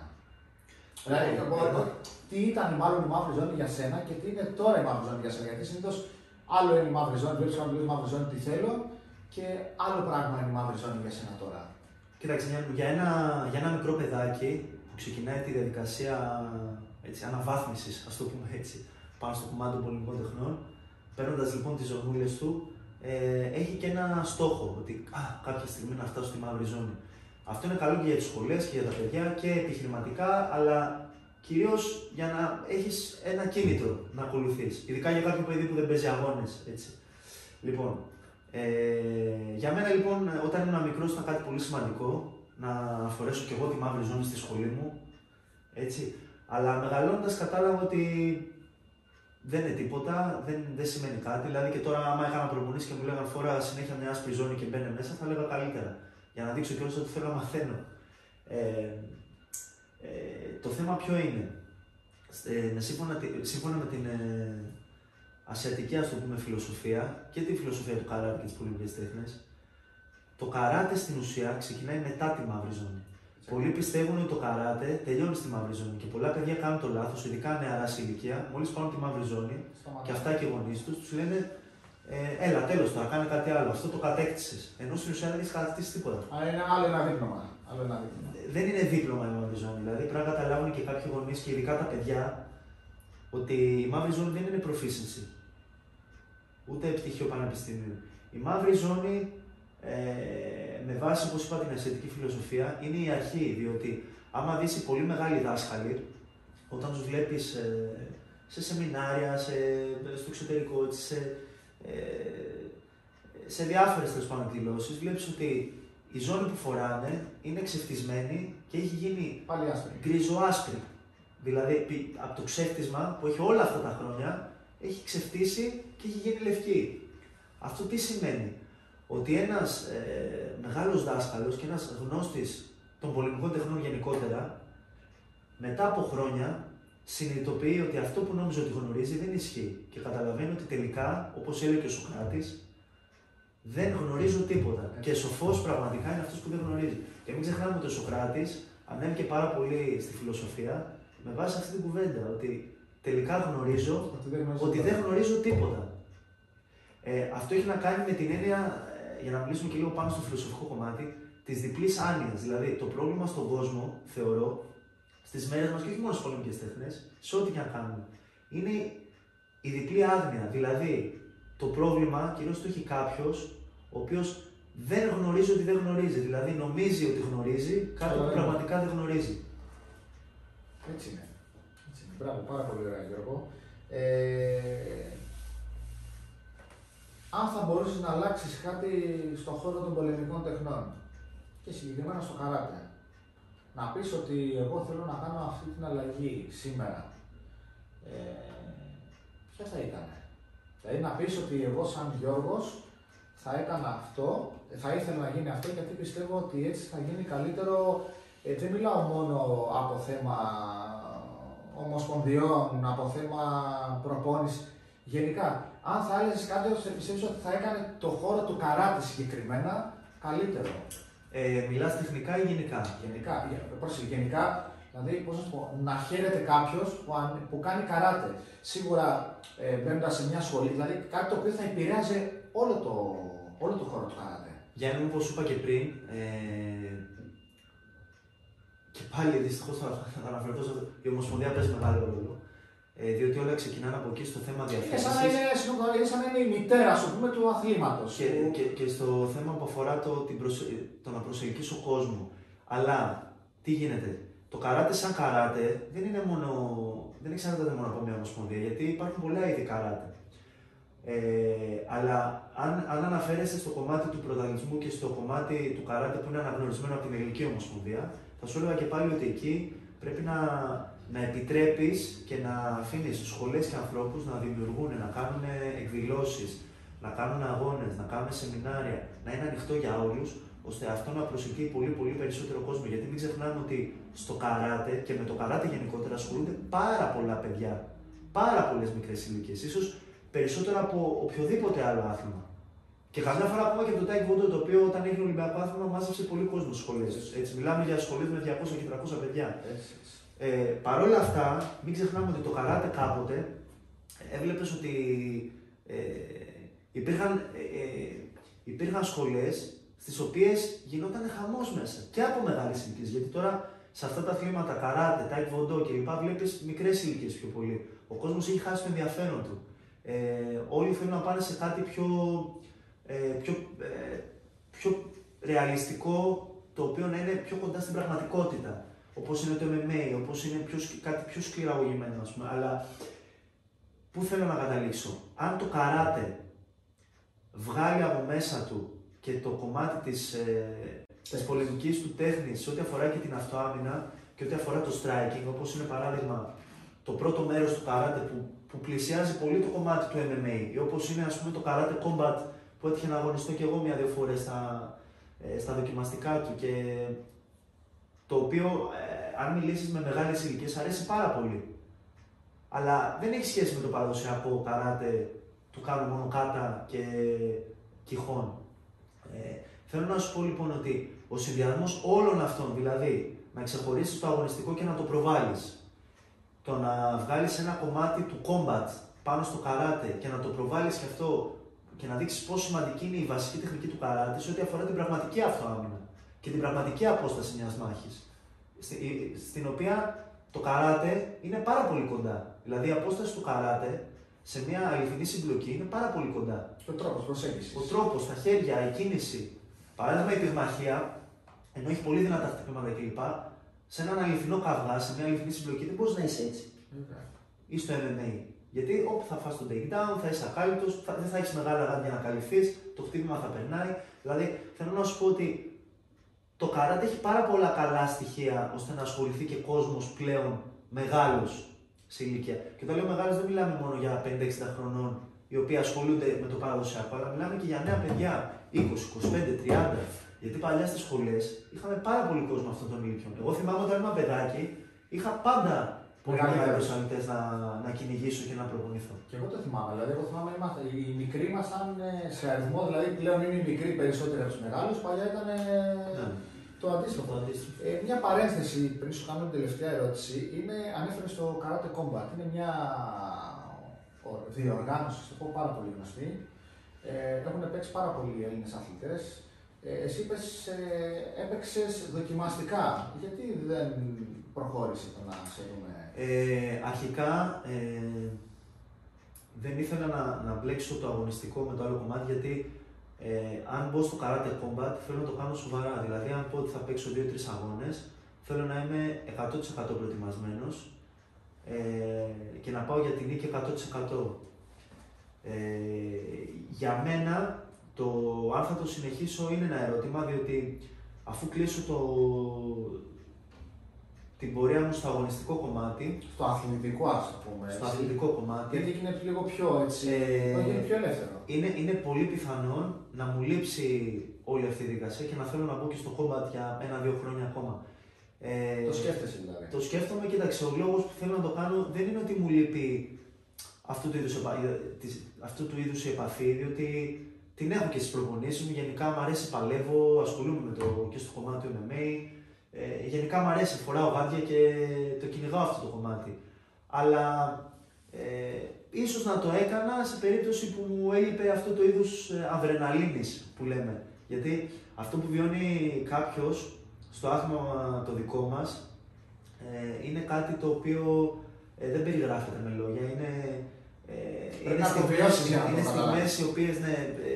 Δηλαδή, τι ήταν μάλλον η μαύρη ζώνη για σένα και τι είναι τώρα η μαύρη ζώνη για σένα? Γιατί συνήθως άλλο είναι η μαύρη ζώνη, βλέπεις να μιλήσεις μαύρη ζώνη τι θέλω και άλλο πράγμα είναι η μαύρη ζώνη για σένα τώρα. Κοίταξε, για ένα, για ένα μικρό παιδάκι που ξεκινάει τη διαδικασία αναβάθμισης, ας το πούμε έτσι, πάνω στο κομμάτι των πολεμικών τεχνών, παίρνοντας λοιπόν τις ζωνούλες του, ε, έχει και ένα στόχο ότι α, κάποια στιγμή να φτάσω στη μαύρη ζώνη. Αυτό είναι καλό και για τις σχολές και για τα παιδιά και επιχειρηματικά, αλλά κυρίως για να έχεις ένα κίνητρο να ακολουθείς. Ειδικά για κάποιο παιδί που δεν παίζει αγώνες, έτσι. Λοιπόν, ε, για μένα λοιπόν, όταν ήμουν μικρός ήταν κάτι πολύ σημαντικό να φορέσω κι εγώ τη μαύρη ζώνη στη σχολή μου, έτσι. Αλλά μεγαλώνοντας κατάλαβα ότι δεν είναι τίποτα, δεν, δεν σημαίνει κάτι. Δηλαδή και τώρα, άμα έκανα προπονήσεις και μου λέγανε φορά συνέχεια μια άσπρη ζώνη και μπαίνε μέσα, θα έλεγα καλύτερα. Για να δείξω κιόλας ότι θέλω να μαθαίνω. Ε, ε, το θέμα ποιο είναι? Ε, σύμφωνα, σύμφωνα με την ε, ασιατική, ας το πούμε, φιλοσοφία και τη φιλοσοφία του καράτε και τις πολεμικές τέχνες, το καράτε στην ουσία ξεκινάει μετά τη μαύρη ζώνη. Yeah. Πολλοί πιστεύουν ότι το καράτε τελειώνει στη μαύρη ζώνη και πολλά παιδιά κάνουν το λάθος, ειδικά νεαρά σε ηλικία, μόλις πάνε τη μαύρη ζώνη yeah. και αυτά και οι γονείς τους, τους λένε Ε, έλα, τέλος τώρα, κάνε κάτι άλλο. Αυτό το κατέκτησες. Ενώ στην ουσία δεν έχεις κατακτήσει τίποτα. Αλλά είναι άλλο ένα δίπλωμα. Άλλο ένα δίπλωμα. Δεν είναι δίπλωμα η μαύρη ζώνη. Δηλαδή πρέπει να καταλάβουν και κάποιοι γονείς και ειδικά τα παιδιά ότι η μαύρη ζώνη δεν είναι proficiency, ούτε πτυχίο πανεπιστημίου. Η μαύρη ζώνη, ε, με βάση, όπως είπα, την ασιατική φιλοσοφία, είναι η αρχή, διότι άμα δεις οι πολύ μεγάλοι δάσκαλοι, όταν τους βλέπεις ε, σε σεμινάρια, σε, στο εξωτερικό, σε, ε, σε διάφορες εκδηλώσεις, βλέπεις ότι η ζώνη που φοράνε είναι ξεφτισμένη και έχει γίνει γκριζοάσπρη. Δηλαδή, από το ξέφτισμα που έχει όλα αυτά τα χρόνια, έχει ξεφτίσει και έχει γίνει λευκή. Αυτό τι σημαίνει? Ότι ένας ε, μεγάλος δάσκαλος και ένας γνώστης των πολεμικών τεχνών γενικότερα, μετά από χρόνια, συνειδητοποιεί ότι αυτό που νόμιζε ότι γνωρίζει δεν ισχύει και καταλαβαίνει ότι τελικά, όπως έλεγε και ο Σωκράτης, δεν γνωρίζω τίποτα. Και σοφός πραγματικά είναι αυτός που δεν γνωρίζει. Και μην ξεχνάμε ότι ο Σωκράτης ανέβηκε πάρα πολύ στη φιλοσοφία με βάση αυτή την κουβέντα. Ότι τελικά γνωρίζω ότι δεν γνωρίζω τίποτα. Ε, αυτό έχει να κάνει με την έννοια, για να μιλήσουμε και λίγο πάνω στο φιλοσοφικό κομμάτι, της διπλής άνοιας. Δηλαδή, το πρόβλημα στον κόσμο, θεωρώ, στις μέρες μας και όχι μόνο στις πολεμικές τέχνες, σε ό,τι και να κάνουμε, είναι η διπλή άγνοια. Δηλαδή, το πρόβλημα κυρίως το έχει κάποιος ο οποίος δεν γνωρίζει ότι δεν γνωρίζει. Δηλαδή, νομίζει ότι γνωρίζει κάτι που πραγματικά δεν γνωρίζει. Έτσι είναι. Έτσι είναι. Μπράβο, πάρα πολύ ωραία, Γιώργο. Ε... Αν θα μπορούσες να αλλάξεις κάτι στον χώρο των πολεμικών τεχνών και συγκεκριμένα στο καράτε, να πεις ότι εγώ θέλω να κάνω αυτή την αλλαγή σήμερα, ε, ποια θα ήταν? Δηλαδή να πεις ότι εγώ σαν Γιώργος θα έκανα αυτό, θα ήθελα να γίνει αυτό γιατί πιστεύω ότι έτσι θα γίνει καλύτερο. Ε, δεν μιλάω μόνο από θέμα ομοσπονδιών, από θέμα προπόνηση. Γενικά, αν θα έλεγες κάτι, θα πιστεύεις ότι θα έκανε το χώρο του καράτη συγκεκριμένα καλύτερο? Ε, μιλάς τεχνικά ή γενικά? Γενικά, yeah, γενικά, δηλαδή πώς να σου πω, να χαίρεται κάποιος που, που κάνει καράτε. Σίγουρα ε, μπαίνοντας σε μια σχολή, δηλαδή κάτι το οποίο θα επηρεάζει όλο το, όλο το χώρο του καράτε. Γιάννη, όπως σου είπα και πριν, ε, και πάλι δυστυχώς θα αναφερθώ σε αυτό, η Ομοσπονδία παίζει μεγάλο ρόλο. Ε, διότι όλα ξεκινάνε από εκεί στο θέμα διαφήμισης. Σαν να είναι, σαν να είναι η μητέρα, ας πούμε, του αθλήματος. Και, και, και στο θέμα που αφορά το, την προσε... το να προσελκύσει ο κόσμο. Αλλά τι γίνεται? Το καράτε σαν καράτε δεν είναι μόνο. Δεν εξαρτάται μόνο από μια ομοσπονδία, γιατί υπάρχουν πολλά είδη καράτε. Ε, αλλά αν, αν αναφέρεστε στο κομμάτι του πρωταγωνισμού και στο κομμάτι του καράτε που είναι αναγνωρισμένο από την Ελληνική Ομοσπονδία, θα σου έλεγα και πάλι ότι εκεί πρέπει να. να επιτρέπεις και να αφήνεις σχολές και ανθρώπους να δημιουργούν, να κάνουν εκδηλώσεις, να κάνουν αγώνες, να κάνουν σεμινάρια, να είναι ανοιχτό για όλους, ώστε αυτό να προσελκύει πολύ πολύ περισσότερο κόσμο. Γιατί μην ξεχνάμε ότι στο καράτε και με το καράτε γενικότερα ασχολούνται πάρα πολλά παιδιά, πάρα πολλές μικρές ηλικίες, ίσως περισσότερο από οποιοδήποτε άλλο άθλημα. Και καμιά φορά ακόμα και το τάικβοντο, το οποίο όταν έγινε Ολυμπιακό άθλημα μάζεψε πολύ κόσμο στις σχολές. Έτσι, μιλάμε για σχολές με διακόσια και τριακόσια παιδιά. Ε, Παρ' όλα αυτά, μην ξεχνάμε ότι το καράτε κάποτε έβλεπες ότι ε, υπήρχαν, ε, υπήρχαν σχολές στις οποίες γινόταν χαμός μέσα και από μεγάλες ηλικίες. Γιατί τώρα σε αυτά τα αθλήματα, καράτε, τάικβοντό κλπ., βλέπεις μικρές ηλικίες πιο πολύ. Ο κόσμος έχει χάσει το ενδιαφέρον του. Ε, όλοι θέλουν να πάνε σε κάτι πιο, ε, πιο, ε, πιο ρεαλιστικό, το οποίο να είναι πιο κοντά στην πραγματικότητα. Όπως είναι το εμ εμ έι, όπως είναι πιο, κάτι πιο σκληραγωγημένο, ας πούμε. Αλλά πού θέλω να καταλήξω? Αν το καράτε βγάλει από μέσα του και το κομμάτι της, ε, της πολεμικής του τέχνης, ό,τι αφορά και την αυτοάμυνα και ό,τι αφορά το striking, όπως είναι παράδειγμα το πρώτο μέρος του καράτε που, που πλησιάζει πολύ το κομμάτι του εμ εμ έι, ή όπως είναι, ας πούμε, το Karate Combat που έτυχε να αγωνιστώ και εγώ μια-δύο φορές στα, ε, στα δοκιμαστικά του. Και, το οποίο, ε, αν μιλήσεις με μεγάλες ηλικίες, αρέσει πάρα πολύ. Αλλά δεν έχει σχέση με το παραδοσιακό καράτε του κάνω μόνο κάτα και κιχών. Ε, θέλω να σου πω λοιπόν ότι ο συνδυασμός όλων αυτών, δηλαδή να ξεχωρίσεις το αγωνιστικό και να το προβάλλεις, το να βγάλεις ένα κομμάτι του combat πάνω στο καράτε και να το προβάλλεις και αυτό και να δείξεις πόσο σημαντική είναι η βασική τεχνική του καράτε σε ό,τι αφορά την πραγματική αυτοάμυνα και την πραγματική απόσταση μιας μάχης, στην οποία το καράτε είναι πάρα πολύ κοντά. Δηλαδή η απόσταση του καράτε σε μια αληθινή συμπλοκή είναι πάρα πολύ κοντά. Και ο τρόπος προσέγγισης. Ο τρόπος, τα χέρια, η κίνηση. Παράδειγμα η πυγμαχία, ενώ έχει πολύ δυνατά χτυπήματα κλπ. Σε έναν αληθινό καυγά, σε μια αληθινή συμπλοκή δεν μπορεί να είσαι έτσι. Okay. Ή στο εμ εμ έι. Γιατί όπου θα φας τον takedown, θα είσαι ακάλυπτος, δεν θα έχεις μεγάλα γάντια να καλυφθείς, το χτύπημα θα περνάει. Δηλαδή θέλω να σου πω ότι το καράτε έχει πάρα πολλά καλά στοιχεία ώστε να ασχοληθεί και κόσμος πλέον μεγάλος. Σε ηλικία. Και όταν λέω μεγάλες, δεν μιλάμε μόνο για πενήντα εξήντα χρονών οι οποίοι ασχολούνται με το παραδοσιακό, αλλά μιλάμε και για νέα παιδιά είκοσι, είκοσι πέντε, τριάντα. Γιατί παλιά στις σχολές είχαμε πάρα πολύ κόσμο αυτών των ηλικιών. Εγώ θυμάμαι όταν ήμουν παιδάκι, είχα πάντα πολύ μεγάλους αλυτές να, να κυνηγήσω και να προπονηθώ. Και εγώ το θυμάμαι. Δηλαδή, εγώ θυμάμαι είμαστε, οι μικροί ήμασταν σε αριθμό, δηλαδή πλέον είναι οι μικροί περισσότεροι από τους μεγάλους, παλιά ήταν. Ναι. Το αντίστοιχο. Ε, μια παρένθεση πριν σου κάνω την τελευταία ερώτηση είναι ανέφερε στο Karate Combat. Είναι μια διοργάνωση, το πω πάρα πολύ γνωστή. Ε, έχουν παίξει πάρα πολλοί Έλληνες αθλητές. Ε, εσύ είπες, ε, έπαιξες δοκιμαστικά. Γιατί δεν προχώρησε το να σε δούμε. Ε, αρχικά ε, δεν ήθελα να, να μπλέξω το αγωνιστικό με το άλλο κομμάτι γιατί Ε, αν μπω στο Karate Combat, θέλω να το κάνω σοβαρά. Δηλαδή, αν πω ότι θα παίξω δύο τρεις αγώνες, θέλω να είμαι εκατό τοις εκατό προετοιμασμένος ε, και να πάω για την νίκη εκατό τοις εκατό. Ε, για μένα, το αν θα το συνεχίσω είναι ένα ερώτημα, διότι αφού κλείσω το, την πορεία μου στο αγωνιστικό κομμάτι. Στο αθλητικό, ας το πούμε. Στο αθλητικό κομμάτι. Γιατί είναι λίγο πιο έτσι. Ε, όχι, είναι πιο ελεύθερο. Είναι, είναι πολύ πιθανόν να μου λείψει όλη αυτή η δικασία και να θέλω να μπω και στο combat για ένα-δύο χρόνια ακόμα. Ε, το σκέφτεσαι δηλαδή. Το σκέφτομαι, κοίταξε. Ο λόγος που θέλω να το κάνω δεν είναι ότι μου λείπει αυτού του είδους, αυτού του είδους η επαφή, διότι την έχω και στις προπονήσεις μου. Γενικά μου αρέσει, παλεύω, ασχολούμαι με το, και στο κομμάτι του εμ εμ έι. Ε, γενικά μου αρέσει, φοράω γάντια και το κυνηγάω αυτό το κομμάτι. Αλλά ε, ίσως να το έκανα σε περίπτωση που μου έλειπε αυτό το είδους αδρεναλίνης που λέμε. Γιατί αυτό που βιώνει κάποιος στο άθλημα το δικό μας ε, είναι κάτι το οποίο ε, δεν περιγράφεται με λόγια. Είναι, ε, είναι στιγμές οι οποίες ναι, ε,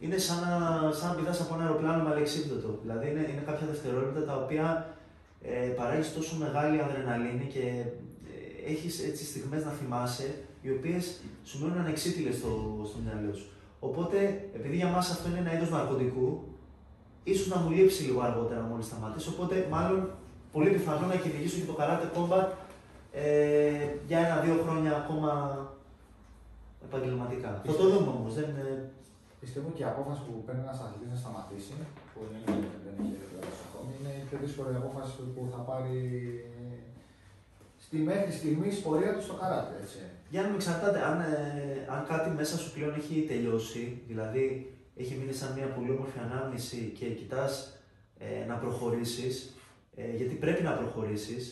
είναι σαν να, σαν να πηδάς από ένα αεροπλάνο με αλεξίπτωτο. Δηλαδή είναι, είναι κάποια δευτερόλεπτα τα οποία ε, παράγεις τόσο μεγάλη αδρεναλίνη και ε, έχεις έτσι στιγμές να θυμάσαι, οι οποίες σου μένουν ανεξίτηλες στο, στο μυαλό σου. Οπότε, επειδή για μας αυτό είναι ένα είδος ναρκωτικού, ίσως να μου λείψει λίγο αργότερα μόλις σταματήσω. Οπότε, μάλλον πολύ πιθανό να κυνηγήσω και το Karate Combat ε, για ένα-δύο χρόνια ακόμα επαγγελματικά. Πιστεύω. Θα το δούμε όμως. Δεν, ε, Πιστεύω και η απόφαση που παίρνει ένας αθλητής να σταματήσει, που είναι, δεν έχει τελειώσει ακόμη, είναι η πιο δύσκολη απόφαση που θα πάρει στη μέχρι στιγμή πορεία του στο καράτε. Έτσι. Για να μην εξαρτάται, αν, ε, αν κάτι μέσα σου πλέον έχει τελειώσει, δηλαδή έχει μείνει σαν μια πολύ όμορφη ανάμνηση και κοιτάς ε, να προχωρήσεις, ε, γιατί πρέπει να προχωρήσεις,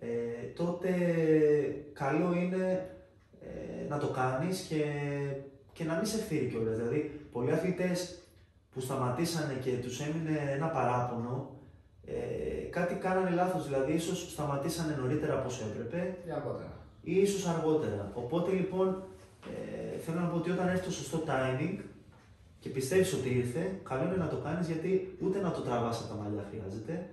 ε, τότε καλό είναι ε, να το κάνεις και, και να μην σε φύρει κιόλας. Δηλαδή, πολλοί αθλητές που σταματήσανε και τους έμεινε ένα παράπονο, ε, κάτι κάνανε λάθος. Δηλαδή, ίσως σταματήσανε νωρίτερα από όσο έπρεπε ή αργότερα. Ή ίσως αργότερα. Οπότε λοιπόν, ε, θέλω να πω ότι όταν έρθει το σωστό timing και πιστεύεις ότι ήρθε, καλό είναι να το κάνεις γιατί ούτε να το τραβάς από τα μαλλιά χρειάζεται,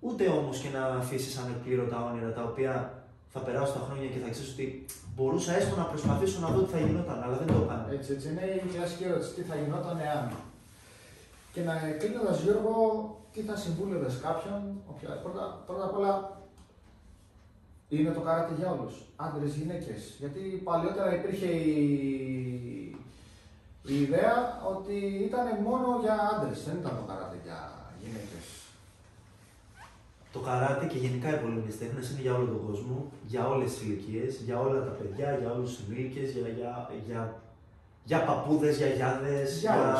ούτε όμως και να αφήσεις ανεκπλήρωτα όνειρα τα οποία θα περάσουν τα χρόνια και θα ξέρεις ότι μπορούσα έστω να προσπαθήσω να δω τι θα γινόταν, αλλά δεν το έκανα. Έτσι, έτσι είναι η κλασική ερώτηση, τι θα γινόταν εάν. Και να κλείνοντας, Γιώργο, τι θα συμβούλευες κάποιον, πρώτα, πρώτα απ' όλα, είναι το καράτε για όλους, άντρες, γυναίκες. Γιατί παλιότερα υπήρχε η, η ιδέα ότι ήταν μόνο για άντρες, δεν ήταν το καράτε για γυναίκες. Το καράτε και γενικά οι πολεμικές τέχνες είναι για όλο τον κόσμο, για όλες τις ηλικίες, για όλα τα παιδιά, για όλους τους ενήλικες, για, για, για, για παππούδες, για γιαγιάδες, για, για,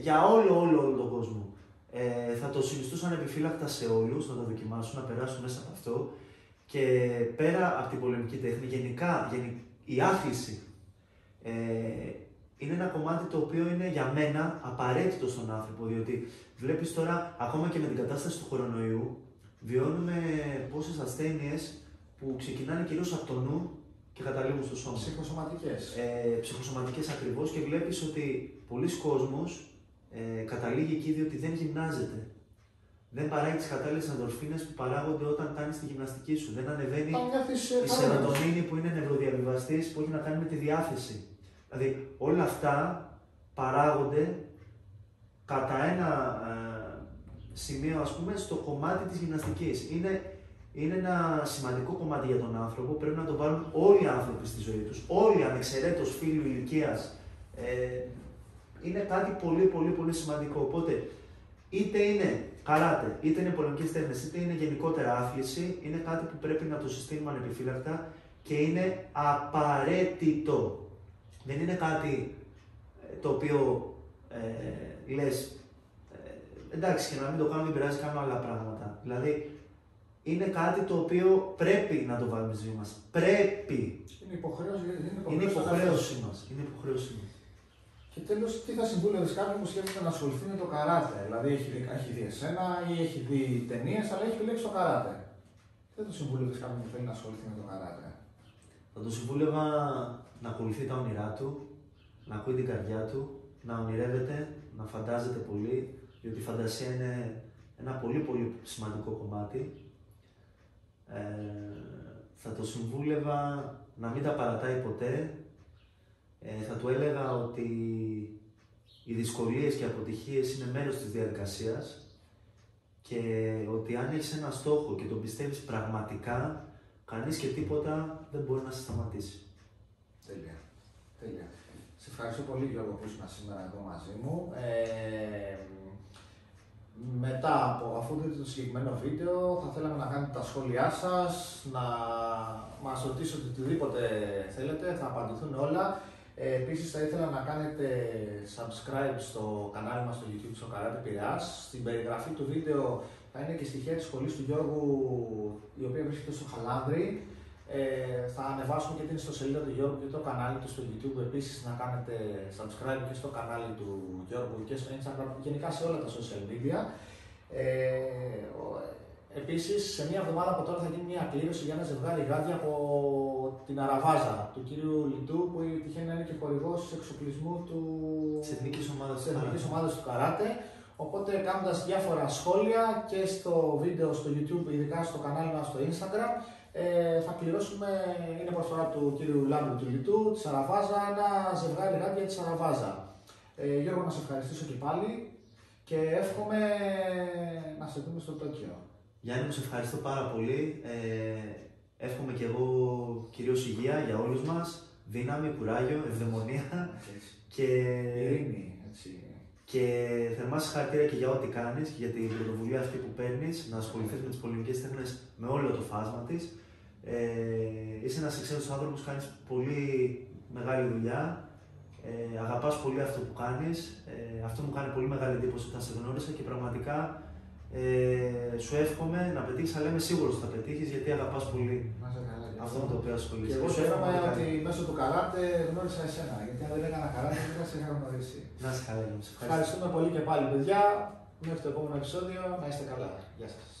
για όλο, όλο, όλο τον κόσμο. Ε, θα το συνιστούσαν επιφύλακτα σε όλους, να το δοκιμάσουν, να περάσουν μέσα από αυτό. Και πέρα από την πολεμική τέχνη, γενικά η άθληση ε, είναι ένα κομμάτι το οποίο είναι για μένα απαραίτητο στον άνθρωπο. Διότι βλέπεις τώρα, ακόμα και με την κατάσταση του κορονοϊού, βιώνουμε πόσες ασθένειες που ξεκινάνε κυρίως από το νου και καταλήγουν στο σώμα. Ψυχοσωματικές. Ε, ψυχοσωματικές ακριβώς, και βλέπεις ότι πολλοί κόσμος ε, καταλήγει εκεί διότι δεν γυμνάζεται. Δεν παράγει τις κατάλληλες ενδορφίνες που παράγονται όταν κάνεις τη γυμναστική σου. Δεν ανεβαίνει η σερωτονίνη που είναι νευροδιαβιβαστής, που έχει να κάνει με τη διάθεση. Δηλαδή όλα αυτά παράγονται κατά ένα ε, σημείο, ας πούμε, στο κομμάτι της γυμναστικής. Είναι, είναι ένα σημαντικό κομμάτι για τον άνθρωπο, πρέπει να το πάρουν όλοι οι άνθρωποι στη ζωή τους. Όλοι, ανεξαιρέτως φίλου ηλικίας. Ε, είναι κάτι πολύ πολύ πολύ σημαντικό. Οπότε, είτε είναι καράτε, είτε είναι πολεμικές τέχνες, είτε είναι γενικότερα άθληση, είναι κάτι που πρέπει να το συστήνουμε ανεπιφύλακτα και είναι απαραίτητο. Δεν είναι κάτι το οποίο ε, λες, ε, εντάξει, και να μην το κάνουμε, δεν πειράζει, κάνουμε άλλα πράγματα. Δηλαδή, είναι κάτι το οποίο πρέπει να το βάλουμε στη ζωή μας. Πρέπει. Είναι υποχρέωση, είναι υποχρέωση μας. Είναι υποχρέωση μας. Και τέλος, τι θα συμβούλευες κάποιον που σκέφτεται να ασχοληθεί με το καράτε? Δηλαδή, έχει δει, έχει δει εσένα ή έχει δει ταινίες, αλλά έχει επιλέξει το καράτε. Δεν το συμβούλευες κάποιον που θέλει να ασχοληθεί με το καράτε? Θα το συμβούλευα να ακολουθεί τα όνειρά του, να ακούει την καρδιά του, να ονειρεύεται, να φαντάζεται πολύ, διότι η φαντασία είναι ένα πολύ πολύ σημαντικό κομμάτι. Ε, θα το συμβούλευα να μην τα παρατάει ποτέ. Ε, θα του έλεγα ότι οι δυσκολίες και οι αποτυχίες είναι μέρος της διαδικασίας και ότι αν έχεις ένα στόχο και τον πιστεύεις πραγματικά, κανείς και τίποτα δεν μπορεί να σε σταματήσει. Τέλεια. Τέλεια. Σε ευχαριστώ πολύ, Γιώργο, που ήσουν σήμερα εδώ μαζί μου. Ε, μετά από αφού δείτε το συγκεκριμένο βίντεο, θα θέλαμε να κάνετε τα σχόλιά σας, να μας ρωτήσετε οτιδήποτε θέλετε, θα απαντηθούν όλα. Ε, επίσης, θα ήθελα να κάνετε subscribe στο κανάλι μας στο YouTube, στο Karate Πειραιάς. Στην περιγραφή του βίντεο θα είναι και στοιχεία της σχολής του Γιώργου, η οποία βρίσκεται στο Χαλάνδρη. Ε, θα ανεβάσουμε και την ιστοσελίδα του Γιώργου και το κανάλι του στο YouTube. Επίσης, να κάνετε subscribe και στο κανάλι του Γιώργου και στο Instagram, γενικά σε όλα τα social media. Ε, Επίσης, σε μία εβδομάδα από τώρα θα γίνει μια κλήρωση για ένα ζευγάρι γάντια από την Arawaza του κύριου Λιντού, που τυχαίνει να είναι και χορηγός εξοπλισμού του... της εθνικής ομάδας του καράτε. Οπότε, κάνοντας διάφορα σχόλια και στο βίντεο στο YouTube, ειδικά στο κανάλι μας στο Instagram, ε, θα κληρώσουμε, είναι προσφορά του κύριου Λάμπου του Λιντού, της Arawaza, ένα ζευγάρι γάντια της Arawaza. Ε, Γιώργο, να σε ευχαριστήσω και πάλι και εύχομαι να σε δούμε στο Τόκιο. Γιάννη μου, σε ευχαριστώ πάρα πολύ. Ε, εύχομαι και εγώ κυρίως υγεία για όλους μας, δύναμη, κουράγιο, ευδαιμονία και ειρήνη. Και θερμά συγχαρητήρια και για ό,τι κάνεις και για την πρωτοβουλία αυτή που παίρνεις, να ασχοληθείς με τις πολεμικές τέχνες με όλο το φάσμα της. Ε, είσαι ένας εξαίρετος άνθρωπος, κάνεις πολύ μεγάλη δουλειά, ε, αγαπάς πολύ αυτό που κάνεις. Ε, αυτό μου κάνει πολύ μεγάλη εντύπωση όταν σε γνώρισα και πραγματικά Ε, σου εύχομαι να πετύχεις, αλλά είμαι σίγουρος ότι θα πετύχεις, γιατί αγαπάς πολύ αυτό με το οποίο ασχολείσαι. Και εγώ σου εύχομαι ότι μέσω του καράτε γνώρισα εσένα, γιατί αν δεν έκανα καράτε δεν θα σε είχα γνωρίσει. Να σε χαρά, ευχαριστούμε πολύ και πάλι, παιδιά. Μέχρι το επόμενο επεισόδιο, να είστε καλά. Γεια σας.